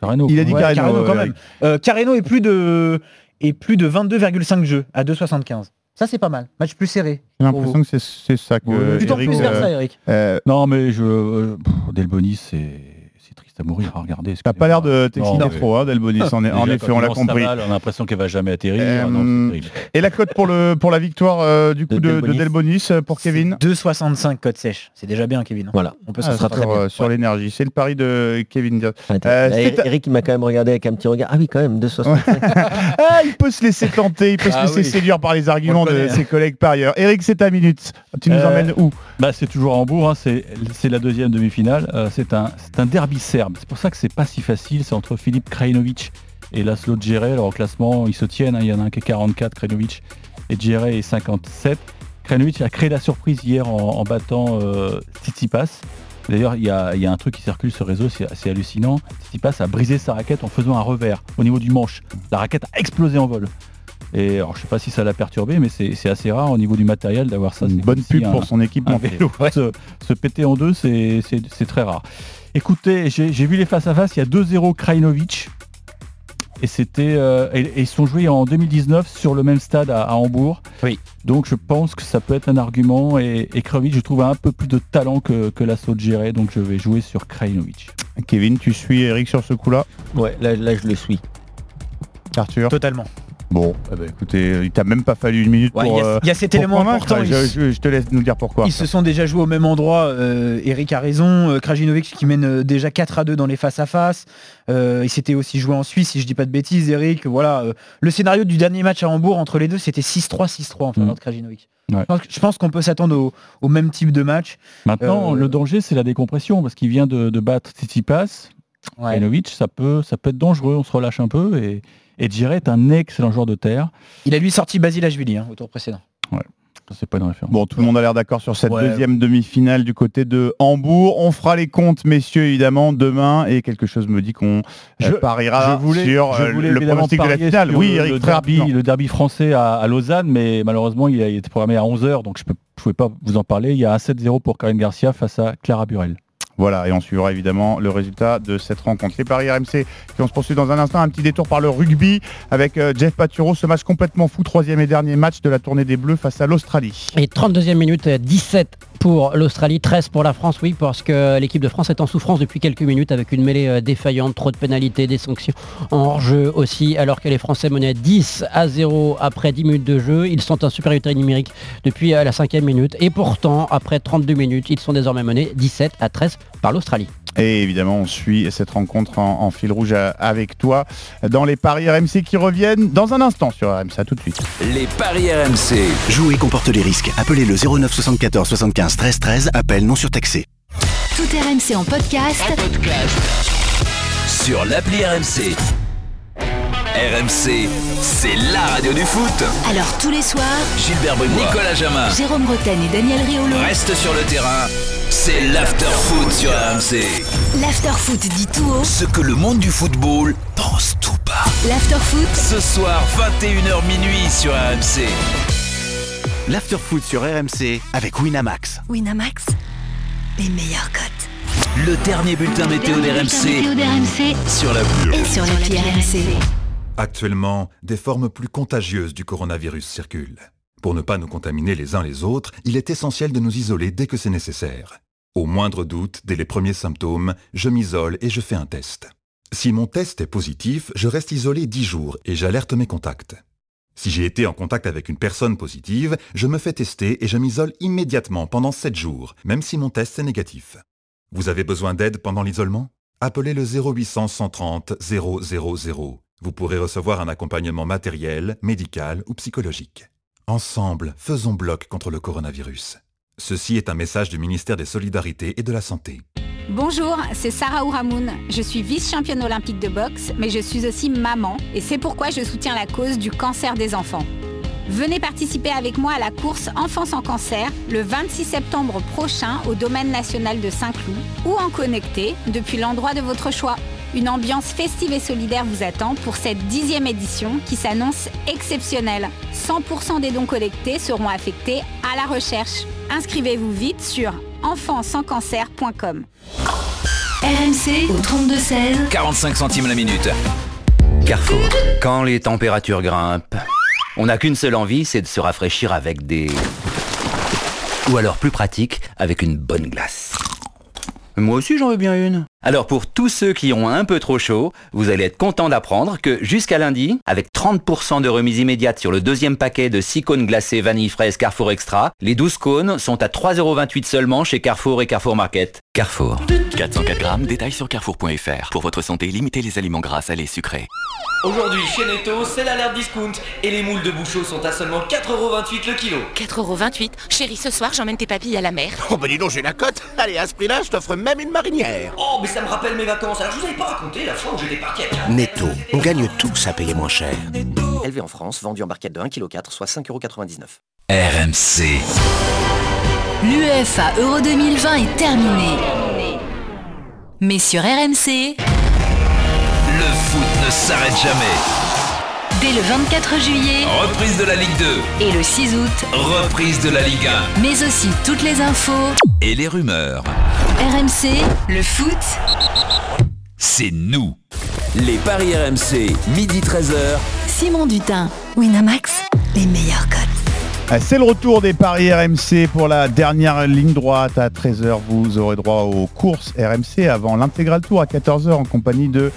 Carreno, il a dit ouais, Carreno, Carreno quand même. Euh, Carreno est plus de, est plus de vingt-deux virgule cinq jeux à deux soixante-quinze. Ça c'est pas mal. Match plus serré. J'ai l'impression que c'est, c'est ça que. Euh, tu t'en plus vers ça, Eric. Euh, non mais je euh, pff, Delbonis c'est, c'est triste à mourir à regarder. T'as pas l'air de t'exciter trop, hein, Delbonis. Ah, en, déjà, en effet, on l'a compris. Mal, on a l'impression qu'elle va jamais atterrir. Euh, non, et la cote pour le pour la victoire euh, du coup de, de, Delbonis. de Delbonis pour c'est Kevin. deux soixante-cinq cote sèche. C'est déjà bien, Kevin. Voilà. On peut ah, se rattraper sur, sur ouais. l'énergie. C'est le pari de Kevin Diaz. Euh, Eric il m'a quand même regardé avec un petit regard. Ah oui, quand même deux soixante-cinq. Ah, il peut se laisser tenter, il peut ah, se laisser oui. séduire par les arguments de connaît. ses collègues par ailleurs. Eric, c'est ta minute. Tu nous euh, emmènes où ? Bah c'est toujours à Hambourg. Hein. C'est c'est la deuxième demi-finale. Euh, c'est un c'est un derby serbe. C'est pour ça que c'est pas si facile. C'est entre Philippe Krajinovic et Laslo Djere. Alors au classement, ils se tiennent. Hein. Il y en a un qui est quarante-quatre, Krajinovic, et Djere est cinquante-sept. Krajinovic a créé la surprise hier en, en battant euh, Tsitsipas. D'ailleurs, il y, a, il y a un truc qui circule sur le réseau, c'est assez hallucinant. Tsitsipas a brisé sa raquette en faisant un revers au niveau du manche. La raquette a explosé en vol. Et alors, je ne sais pas si ça l'a perturbé, mais c'est, c'est assez rare au niveau du matériel d'avoir ça. Une c'est bonne pub si pour un, son équipe. Un vélo, ouais. se, se péter en deux, c'est, c'est, c'est très rare. Écoutez, j'ai, j'ai vu les face-à-face, il y a deux zéro Krajinovic. Et c'était euh, et, et ils sont joués en deux mille dix-neuf sur le même stade à, à Hambourg. Oui. Donc je pense que ça peut être un argument et, et Krajinovic, je trouve un peu plus de talent que, que Laslo Djere, donc je vais jouer sur Krajinovic. Kevin, tu suis Eric sur ce coup-là ? Ouais, là, là je le suis. Arthur ? Totalement. Bon, eh ben, écoutez, il t'a même pas fallu une minute ouais, pour. Il y, euh, y a cet élément important. Je, je, je te laisse nous dire pourquoi. Ils se sont déjà joués au même endroit. Euh, Eric a raison. Euh, Krajinovic qui mène déjà quatre à deux dans les face-à-face. Euh, il s'était aussi joué en Suisse, si je dis pas de bêtises, Eric. Voilà. Euh, le scénario du dernier match à Hambourg entre les deux, c'était six trois, six trois en faveur de Krajinovic. Ouais. Je, pense, je pense qu'on peut s'attendre au, au même type de match. Maintenant, euh, le danger, c'est la décompression, parce qu'il vient de, de battre Tsitsipas. Ouais. Krajinovic, ça peut, ça peut être dangereux. On se relâche un peu et. Et Djere est un excellent joueur de terre. Il a lui sorti Basilashvili hein, au tour précédent. Ouais, c'est pas une référence. Bon, tout le monde a l'air d'accord sur cette ouais. deuxième demi-finale du côté de Hambourg. On fera les comptes, messieurs, évidemment, demain. Et quelque chose me dit qu'on je, pariera je voulais, sur je voulais le pronostic de la finale. Oui, Eric, le, derby, le derby français à, à Lausanne, mais malheureusement, il a été programmé à onze heures, donc je ne pouvais pas vous en parler. Il y a un sept zéro pour Karen Garcia face à Clara Burel. Voilà, et on suivra évidemment le résultat de cette rencontre. Les paris R M C qui vont se poursuivre dans un instant. Un petit détour par le rugby avec euh, Jeff Paturo. Ce match complètement fou, troisième et dernier match de la tournée des Bleus face à l'Australie. Et trente-deuxième minute, dix-sept pour l'Australie, treize pour la France, oui, parce que l'équipe de France est en souffrance depuis quelques minutes avec une mêlée défaillante, trop de pénalités, des sanctions en hors-jeu aussi, alors que les Français menaient dix à zéro après dix minutes de jeu. Ils sont en supériorité numérique depuis la cinquième minute et pourtant, après trente-deux minutes, ils sont désormais menés dix-sept à treize par l'Australie. Et évidemment, on suit cette rencontre en, en fil rouge avec toi dans les paris R M C qui reviennent dans un instant sur R M C. À tout de suite. Les paris R M C. Jouer comporte les risques. Appelez le zéro neuf soixante-quatorze soixante-quinze treize treize. Appel non surtaxé. Tout R M C en podcast. En podcast. Sur l'appli R M C. R M C, c'est la radio du foot. Alors tous les soirs, Gilbert Bribois, Nicolas Jamin, Jérôme Rotten et Daniel Riolo restent sur le terrain. C'est l'after-foot sur R M C. L'after-foot dit tout haut ce que le monde du football pense tout bas. L'after-foot, ce soir vingt et une heures minuit sur R M C. L'after-foot sur R M C avec Winamax. Winamax, les meilleurs cotes. Le dernier bulletin météo d'R M C sur la pure et sur l'appli R M C. Actuellement, des formes plus contagieuses du coronavirus circulent. Pour ne pas nous contaminer les uns les autres, il est essentiel de nous isoler dès que c'est nécessaire. Au moindre doute, dès les premiers symptômes, je m'isole et je fais un test. Si mon test est positif, je reste isolé dix jours et j'alerte mes contacts. Si j'ai été en contact avec une personne positive, je me fais tester et je m'isole immédiatement pendant sept jours, même si mon test est négatif. Vous avez besoin d'aide pendant l'isolement ? Appelez le zéro huit cents cent trente zéro zéro zéro. Vous pourrez recevoir un accompagnement matériel, médical ou psychologique. Ensemble, faisons bloc contre le coronavirus. Ceci est un message du ministère des Solidarités et de la Santé. Bonjour, c'est Sarah Ouramoun. Je suis vice-championne olympique de boxe, mais je suis aussi maman et c'est pourquoi je soutiens la cause du cancer des enfants. Venez participer avec moi à la course Enfants sans cancer le vingt-six septembre prochain au domaine national de Saint-Cloud ou en connecté depuis l'endroit de votre choix. Une ambiance festive et solidaire vous attend pour cette dixième édition qui s'annonce exceptionnelle. cent pour cent des dons collectés seront affectés à la recherche. Inscrivez-vous vite sur enfants sans cancer point com. R M C au trente-deux seize. quarante-cinq centimes la minute. Carrefour. Quand les températures grimpent, on n'a qu'une seule envie, c'est de se rafraîchir avec des... Ou alors plus pratique, avec une bonne glace. Moi aussi j'en veux bien une. Alors pour tous ceux qui ont un peu trop chaud, vous allez être contents d'apprendre que jusqu'à lundi, avec trente pour cent de remise immédiate sur le deuxième paquet de six cônes glacés vanille fraise Carrefour Extra, les douze cônes sont à trois euros vingt-huit seulement chez Carrefour et Carrefour Market. Carrefour. quatre cent quatre grammes, détails sur carrefour point fr. Pour votre santé, limitez les aliments gras, salés, sucrés. Aujourd'hui chez Netto, c'est l'alerte discount et les moules de bouchot sont à seulement quatre euros vingt-huit le kilo. quatre euros vingt-huit. Chérie, ce soir j'emmène tes papilles à la mer. Oh bah dis donc, j'ai la cote. Allez, à ce prix-là, je t'offre même une marinière. Oh mais ça me rappelle mes vacances, alors je vous avais pas raconté la fois où j'étais parti à... Netto, on gagne tous à payer moins cher. Netto. Élevé en France, vendu en barquette de un virgule quatre kilos, soit cinq euros quatre-vingt-dix-neuf. R M C. L'U E F A Euro deux mille vingt est terminée. Mais sur R M C... Le foot ne s'arrête jamais. Dès le vingt-quatre juillet, reprise de la Ligue deux. Et le six août, reprise de la Ligue un. Mais aussi toutes les infos et les rumeurs. R M C, le foot, c'est nous. Les paris R M C, midi treize heures. Simon Dutin, Winamax, les meilleurs cotes. C'est le retour des paris R M C pour la dernière ligne droite. À treize heures, vous aurez droit aux courses R M C avant l'intégral tour à quatorze heures en compagnie de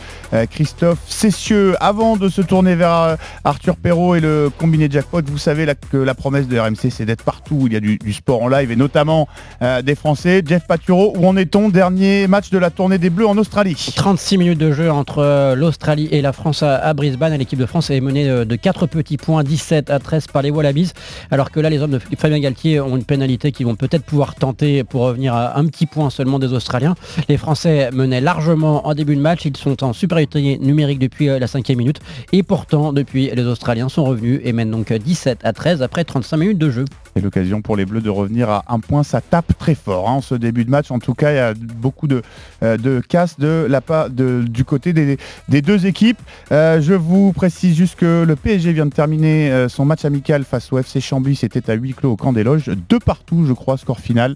Christophe Cessieux. Avant de se tourner vers Arthur Perrault et le combiné jackpot, vous savez que la promesse de R M C, c'est d'être partout où il y a du, du sport en live et notamment euh, des Français. Jeff Paturo, où en est-on ? Dernier match de la tournée des Bleus en Australie. trente-six minutes de jeu entre l'Australie et la France à, à Brisbane. L'équipe de France est menée de quatre petits points, dix-sept à treize par les Wallabies. Alors, Alors que là, les hommes de Fabien Galthié ont une pénalité qu'ils vont peut-être pouvoir tenter pour revenir à un petit point seulement des Australiens. Les Français menaient largement en début de match. Ils sont en supériorité numérique depuis la cinquième minute. Et pourtant, depuis, les Australiens sont revenus et mènent donc dix-sept à treize après trente-cinq minutes de jeu. C'est l'occasion pour les Bleus de revenir à un point. Ça tape très fort hein, en ce début de match. En tout cas, il y a beaucoup de, de casse de la, de, du côté des, des deux équipes. Euh, je vous précise juste que le P S G vient de terminer son match amical face au F C Chambly. C'était à huis clos au camp des Loges, deux partout je crois, score final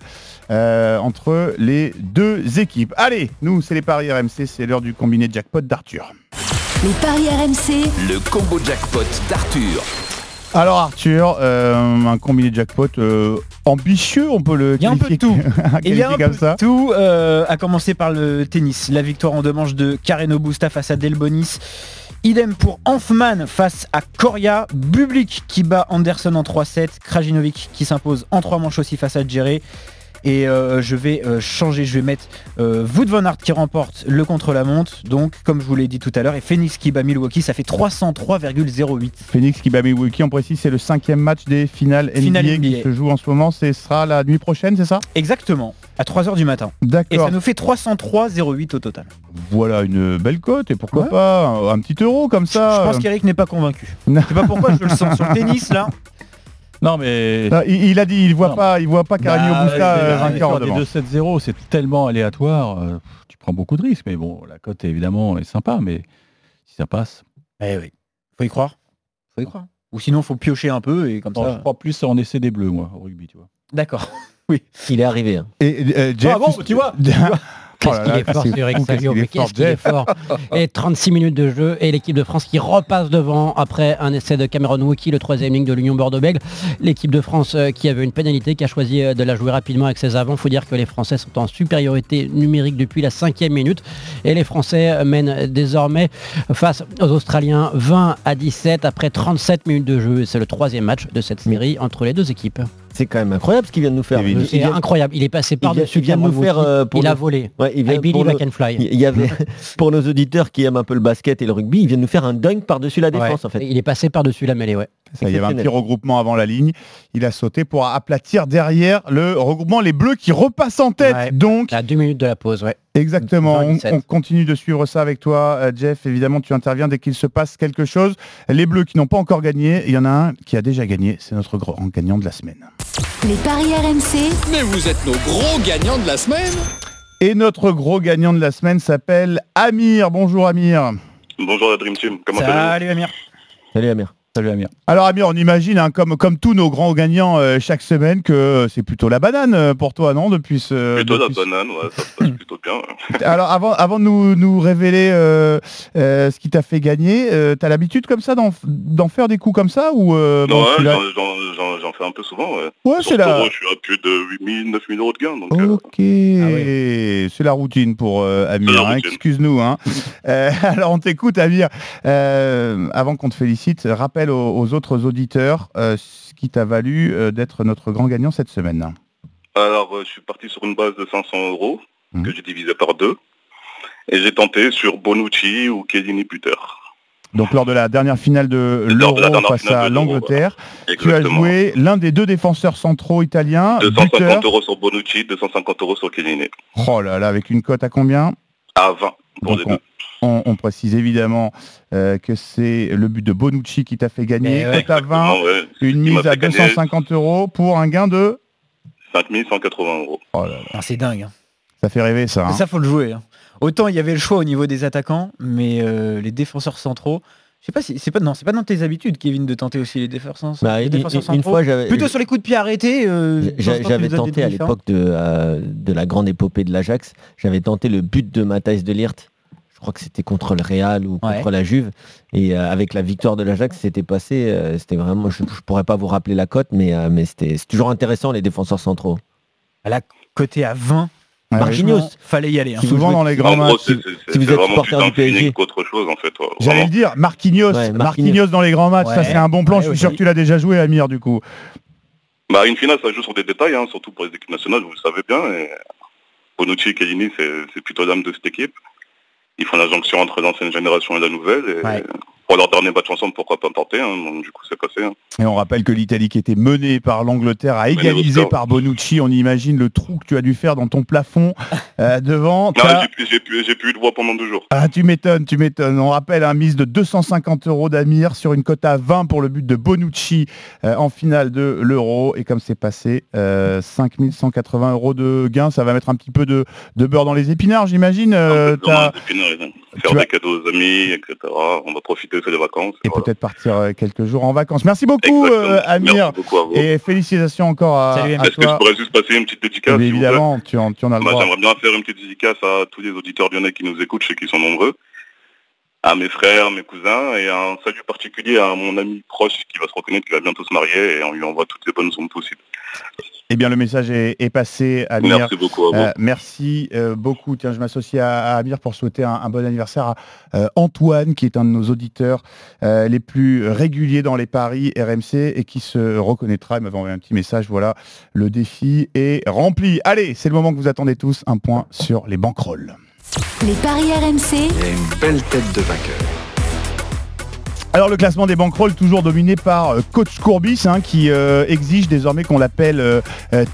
euh, entre les deux équipes. Allez, nous c'est les paris R M C, c'est l'heure du combiné jackpot d'Arthur. Les paris R M C, le combo jackpot d'Arthur. Alors Arthur, euh, un combiné jackpot euh, ambitieux, on peut le qualifier comme ça. Il y a un peu de tout, a un peu tout euh, à commencer par le tennis. La victoire en deux manches de Carreno Busta face à Delbonis. Idem pour Hanfmann face à Coria, Bublik qui bat Anderson en trois sept, Krajinovic qui s'impose en trois manches aussi face à Djere. Et euh, je vais euh, changer, je vais mettre euh, Wout Van Aert qui remporte le contre-la-montre, donc comme je vous l'ai dit tout à l'heure, et Phoenix qui bat Milwaukee, ça fait trois cent trois virgule zéro huit. Phoenix qui bat Milwaukee, on précise, c'est le cinquième match des finales N B A, N B A qui se joue en ce moment, ce sera la nuit prochaine, c'est ça ? Exactement, à trois heures du matin. D'accord. Et ça nous fait trois cent trois virgule zéro huit au total. Voilà, une belle cote, et pourquoi ouais. pas un, un petit euro comme ça. Je, je pense qu'Eric n'est pas convaincu. Je sais pas pourquoi, je le sens sur le tennis là. Non mais non, il, il a dit il voit non. pas il voit pas Carreno bah, Busta vainqueur en devant. deux sept zéro, c'est tellement aléatoire, euh, tu prends beaucoup de risques, mais bon, la cote évidemment est sympa, mais si ça passe, eh oui, faut y croire, faut y croire. Ou sinon faut piocher un peu et comme non, ça. Je crois plus en essai des bleus moi au rugby, tu vois. D'accord. Oui, il est arrivé. Hein. Et euh, Jeff, ah bon, tu, tu vois. Tu vois Qu'est-ce oh là qu'il là, est fort, c'est Eric Salio, mais qu'est-ce qu'il est fort. Et trente-six minutes de jeu et l'équipe de France qui repasse devant après un essai de Cameron Wookie, le troisième ligne de l'Union Bordeaux-Bègles. L'équipe de France qui avait une pénalité, qui a choisi de la jouer rapidement avec ses avants. Il faut dire que les Français sont en supériorité numérique depuis la cinquième minute. Et les Français mènent désormais face aux Australiens vingt à dix-sept après trente-sept minutes de jeu. Et c'est le troisième match de cette série entre les deux équipes. C'est quand même incroyable ce qu'il vient de nous faire. C'est, c'est incroyable. Il est passé par-dessus. Il, vient, il, vient nous faire, euh, il le... a volé. Ouais, il vient I believe I can fly. Il y avait, pour nos auditeurs qui aiment un peu le basket et le rugby, il vient de nous faire un dunk par-dessus la défense. Ouais. En fait. Il est passé par-dessus la mêlée. Ouais. Ça, il y avait un petit regroupement avant la ligne. Il a sauté pour aplatir derrière le regroupement. Les Bleus qui repassent en tête. Ouais. Donc, à deux minutes de la pause. Ouais. Exactement. On, on continue de suivre ça avec toi, Jeff. Évidemment, tu interviens dès qu'il se passe quelque chose. Les Bleus qui n'ont pas encore gagné. Il y en a un qui a déjà gagné. C'est notre grand gagnant de la semaine. Les paris R M C. Mais vous êtes nos gros gagnants de la semaine. Et notre gros gagnant de la semaine s'appelle Amir. Bonjour Amir. Bonjour la Dream Team. Comment allez-vous ? Salut Amir. Salut Amir. Salut Amir. Alors Amir, on imagine, hein, comme, comme tous nos grands gagnants euh, chaque semaine, que euh, c'est plutôt la banane euh, pour toi, non depuis, euh, Plutôt depuis... la banane, ouais, ça se passe plutôt bien. Hein. Alors avant, avant de nous, nous révéler euh, euh, ce qui t'a fait gagner, euh, t'as l'habitude comme ça d'en, d'en faire des coups comme ça ou euh, Non, bon, ouais, là... j'en, j'en, j'en fais un peu souvent. Ouais, ouais c'est la... Taureau, je suis à plus de huit mille, neuf mille euros de gain. Donc, ok, euh... ah ouais. C'est la routine pour euh, Amir, hein, routine. Excuse-nous. Hein. euh, alors on t'écoute Amir, euh, avant qu'on te félicite, rappelle aux autres auditeurs euh, ce qui t'a valu euh, d'être notre grand gagnant cette semaine. Alors euh, je suis parti sur une base de cinq cents euros mmh. que j'ai divisé par deux et j'ai tenté sur Bonucci ou Chiellini Buter. Donc lors de la dernière finale de l'Euro de face à l'Angleterre, voilà. Tu as joué l'un des deux défenseurs centraux italiens. deux cent cinquante euros sur Bonucci, deux cent cinquante euros sur Chiellini. Oh là là, avec une cote à combien ? À vingt pour les deux. On, on précise évidemment euh, que c'est le but de Bonucci qui t'a fait gagner. Cote à vingt, ouais. Une mise à deux cent cinquante euros pour un gain de cinq mille cent quatre-vingts euros. Oh là là. Ah, c'est dingue. Hein. Ça fait rêver ça. Hein. Ça, faut le jouer. Hein. Autant il y avait le choix au niveau des attaquants, mais euh, les défenseurs centraux... Je sais pas si c'est pas non c'est pas dans tes habitudes Kevin de tenter aussi les défenseurs bah, les défenseurs une, centraux. Une fois j'avais plutôt sur les coups de pied arrêtés euh, j'avais, j'avais tenté à l'époque de euh, de la grande épopée de l'Ajax, j'avais tenté le but de Matthijs de Ligt. Je crois que c'était contre le Real ou contre ouais. la Juve. Et euh, avec la victoire de l'Ajax, c'était passé. Euh, c'était vraiment. Je ne pourrais pas vous rappeler la cote, mais, euh, mais c'était c'est toujours intéressant les défenseurs centraux. À la cotée à vingt. Ah, Marquinhos, fallait y aller. Hein. Si souvent jouez, dans les grands matchs. Si, si vous êtes supporter du P S G, qu'autre chose en fait. Vraiment. J'allais le dire, Marquinhos, ouais, Marquinhos, Marquinhos dans les grands matchs, ouais. Ça c'est un bon plan. Ouais, je suis ouais, sûr ouais. que tu l'as déjà joué, Amir, du coup. Bah une finale, ça joue sur des détails, hein, surtout pour les équipes nationales, vous le savez bien. Et... Bonucci et Chiellini, c'est, c'est plutôt l'âme de cette équipe. Ils font la jonction entre l'ancienne génération et la nouvelle. Et ouais. Pour leur dernier match ensemble, pourquoi pas tenter hein. Donc, du coup, c'est passé. Hein. Et on rappelle que l'Italie qui était menée par l'Angleterre a égalisé par Bonucci. On imagine le trou que tu as dû faire dans ton plafond euh, devant. Non, j'ai plus, j'ai plus, j'ai plus eu de voix pendant deux jours. Ah, tu m'étonnes, tu m'étonnes. On rappelle un mise de deux cent cinquante euros d'Amir sur une cote à vingt pour le but de Bonucci euh, en finale de l'Euro. Et comme c'est passé, euh, cinq mille cent quatre-vingts euros de gain. Ça va mettre un petit peu de, de beurre dans les épinards, j'imagine. Euh, t'as... Faire des cadeaux aux amis, et cetera. On va profiter de ces vacances. Et voilà. Peut-être partir quelques jours en vacances. Merci beaucoup euh, Amir. Merci beaucoup à vous. Et félicitations encore à, Salut, à Est-ce toi. Est-ce que je pourrais juste passer une petite dédicace si évidemment, tu en, tu en as bah, le droit. J'aimerais bien faire une petite dédicace à tous les auditeurs lyonnais qui nous écoutent, je sais qu'ils sont nombreux. à mes frères, mes cousins, et un salut particulier à mon ami proche qui va se reconnaître, qui va bientôt se marier, et on lui envoie toutes les bonnes ondes possibles. Eh bien, le message est, est passé, Amir. Merci beaucoup à vous. Euh, merci euh, beaucoup. Tiens, je m'associe à, à Amir pour souhaiter un, un bon anniversaire à euh, Antoine, qui est un de nos auditeurs euh, les plus réguliers dans les paris R M C et qui se reconnaîtra. Il m'avait envoyé un petit message. Voilà, le défi est rempli. Allez, c'est le moment que vous attendez tous. Un point sur les bankrolls. Les paris R M C. Il y a une belle tête de vainqueur. Alors le classement des bankrolls toujours dominé par Coach Courbis hein, qui euh, exige désormais qu'on l'appelle euh,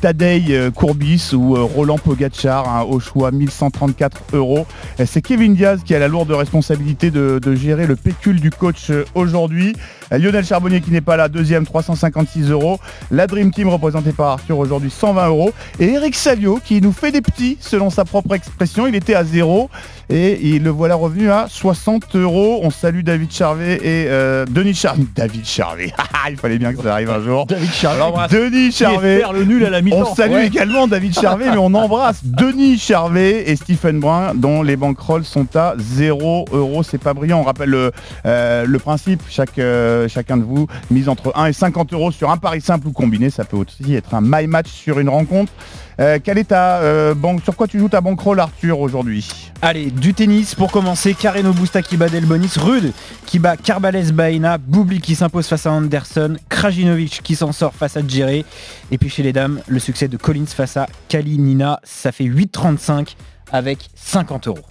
Tadej Courbis ou euh, Roland Pogacar hein, au choix mille cent trente-quatre euros. C'est Kevin Diaz qui a la lourde responsabilité de, de gérer le pécule du coach aujourd'hui. Lionel Charbonnier qui n'est pas là, deuxième trois cent cinquante-six euros. La Dream Team représentée par Arthur aujourd'hui cent vingt euros. Et Eric Salio qui nous fait des petits selon sa propre expression. Il était à zéro et il le voilà revenu à soixante euros. On salue David Charvet et Euh, Denis Charvet, David Charvet, il fallait bien que ça arrive un jour. David Charvet, on Denis Charvet, le nul à la mi-temps. On salue ouais. également David Charvet, mais on embrasse Denis Charvet et Stephen Brun, dont les bankrolls sont à zéro euros. C'est pas brillant. On rappelle le, euh, le principe. Chaque, euh, chacun de vous mise entre un et cinquante euros sur un pari simple ou combiné. Ça peut aussi être un my match sur une rencontre. Euh, quelle est ta euh, banque sur quoi tu joues ta bankroll Arthur aujourd'hui? Allez, du tennis pour commencer, Carreno Busta qui bat Delbonis, Rude qui bat Carbalès Baena, Bublik qui s'impose face à Anderson, Krajinovic qui s'en sort face à Djere, et puis chez les dames, le succès de Collins face à Kalinina, ça fait huit virgule trente-cinq avec cinquante euros.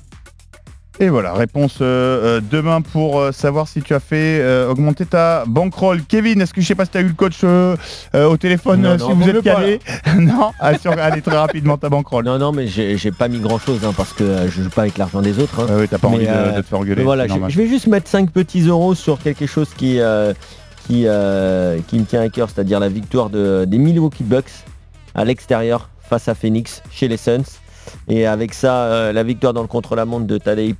Et voilà, réponse euh, demain pour euh, savoir si tu as fait euh, augmenter ta bankroll. Kevin, est-ce que je sais pas si tu as eu le coach euh, euh, au téléphone, non, euh, non, si vous êtes calé pas, non, assure, allez très rapidement ta bankroll. Non, non, mais j'ai, j'ai pas mis grand-chose hein, parce que euh, je joue pas avec l'argent des autres. Hein. Euh, oui, t'as pas mais envie euh, de, de te faire engueuler. Voilà, je vais juste mettre cinq petits euros sur quelque chose qui, euh, qui, euh, qui me tient à cœur, c'est-à-dire la victoire de, des Milwaukee Bucks à l'extérieur face à Phoenix chez les Suns. Et avec ça, euh, la victoire dans le contre-la-montre de Tadej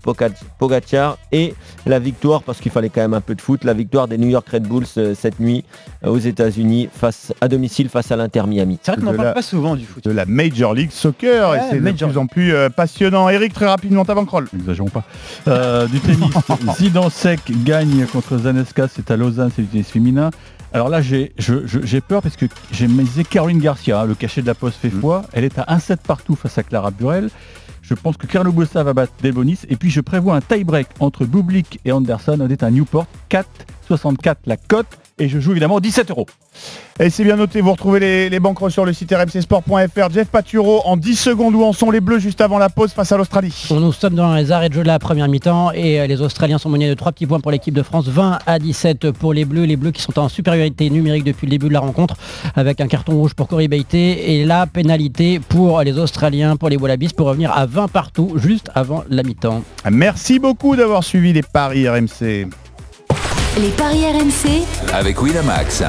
Pogacar et la victoire, parce qu'il fallait quand même un peu de foot, la victoire des New York Red Bulls euh, cette nuit euh, aux États-Unis face à domicile face à l'Inter Miami. C'est vrai qu'on n'en parle pas souvent du foot. De la Major League Soccer, ouais, et c'est Major... de plus en plus euh, passionnant. Eric, très rapidement, ta bankroll. N'exagérons pas. Euh, du tennis, Zidansek gagne contre Zaneska, c'est à Lausanne, c'est du tennis féminin. Alors là, j'ai, je, je, j'ai peur parce que j'ai misé Caroline Garcia, hein, le cachet de la Poste fait foi. Elle est à un sept partout face à Clara Burel. Je pense que Carlo Busta va battre Delbonis. Et puis je prévois un tie-break entre Bublik et Anderson. On est à Newport, quatre virgule soixante-quatre la cote. Et je joue évidemment dix-sept euros. Et c'est bien noté, vous retrouvez les, les banques sur le site r m c sport point f r. Jeff Paturo, en dix secondes, où en sont les Bleus juste avant la pause face à l'Australie? Nous sommes dans les arrêts de jeu de la première mi-temps et les Australiens sont menés de trois petits points pour l'équipe de France, vingt à dix-sept pour les Bleus. Les Bleus qui sont en supériorité numérique depuis le début de la rencontre avec un carton rouge pour Cory Beytey et la pénalité pour les Australiens, pour les Wallabies, pour revenir à vingt partout juste avant la mi-temps. Merci beaucoup d'avoir suivi les paris R M C. Les paris R M C avec Winamax.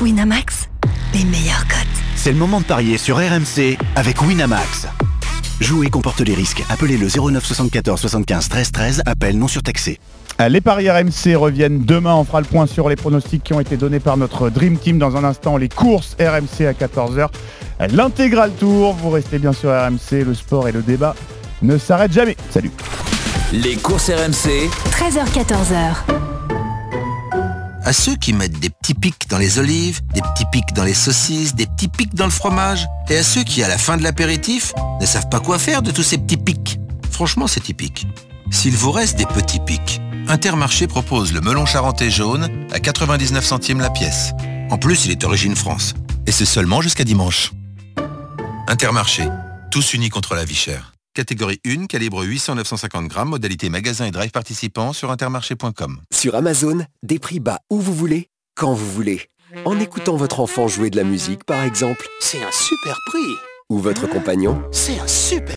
Winamax, les meilleurs cotes. C'est le moment de parier sur R M C avec Winamax. Jouer comporte les risques. Appelez le zéro neuf soixante-quatorze soixante-quinze treize treize. Appel non surtaxé. Les paris R M C reviennent demain. On fera le point sur les pronostics qui ont été donnés par notre Dream Team. Dans un instant, les courses R M C à quatorze heures. L'intégral tour. Vous restez bien sur R M C. Le sport et le débat ne s'arrêtent jamais. Salut. Les courses R M C. treize heures quatorze heures. À ceux qui mettent des petits pics dans les olives, des petits pics dans les saucisses, des petits pics dans le fromage, et à ceux qui, à la fin de l'apéritif, ne savent pas quoi faire de tous ces petits pics. Franchement, c'est typique. S'il vous reste des petits pics, Intermarché propose le melon charentais jaune à quatre-vingt-dix-neuf centimes la pièce. En plus, il est origine France. Et c'est seulement jusqu'à dimanche. Intermarché. Tous unis contre la vie chère. Catégorie un, calibre huit cents à neuf cent cinquante grammes, modalité magasin et drive participants sur intermarché point com. Sur Amazon, des prix bas où vous voulez, quand vous voulez. En écoutant votre enfant jouer de la musique, par exemple. C'est un super prix. Ou votre compagnon. C'est un super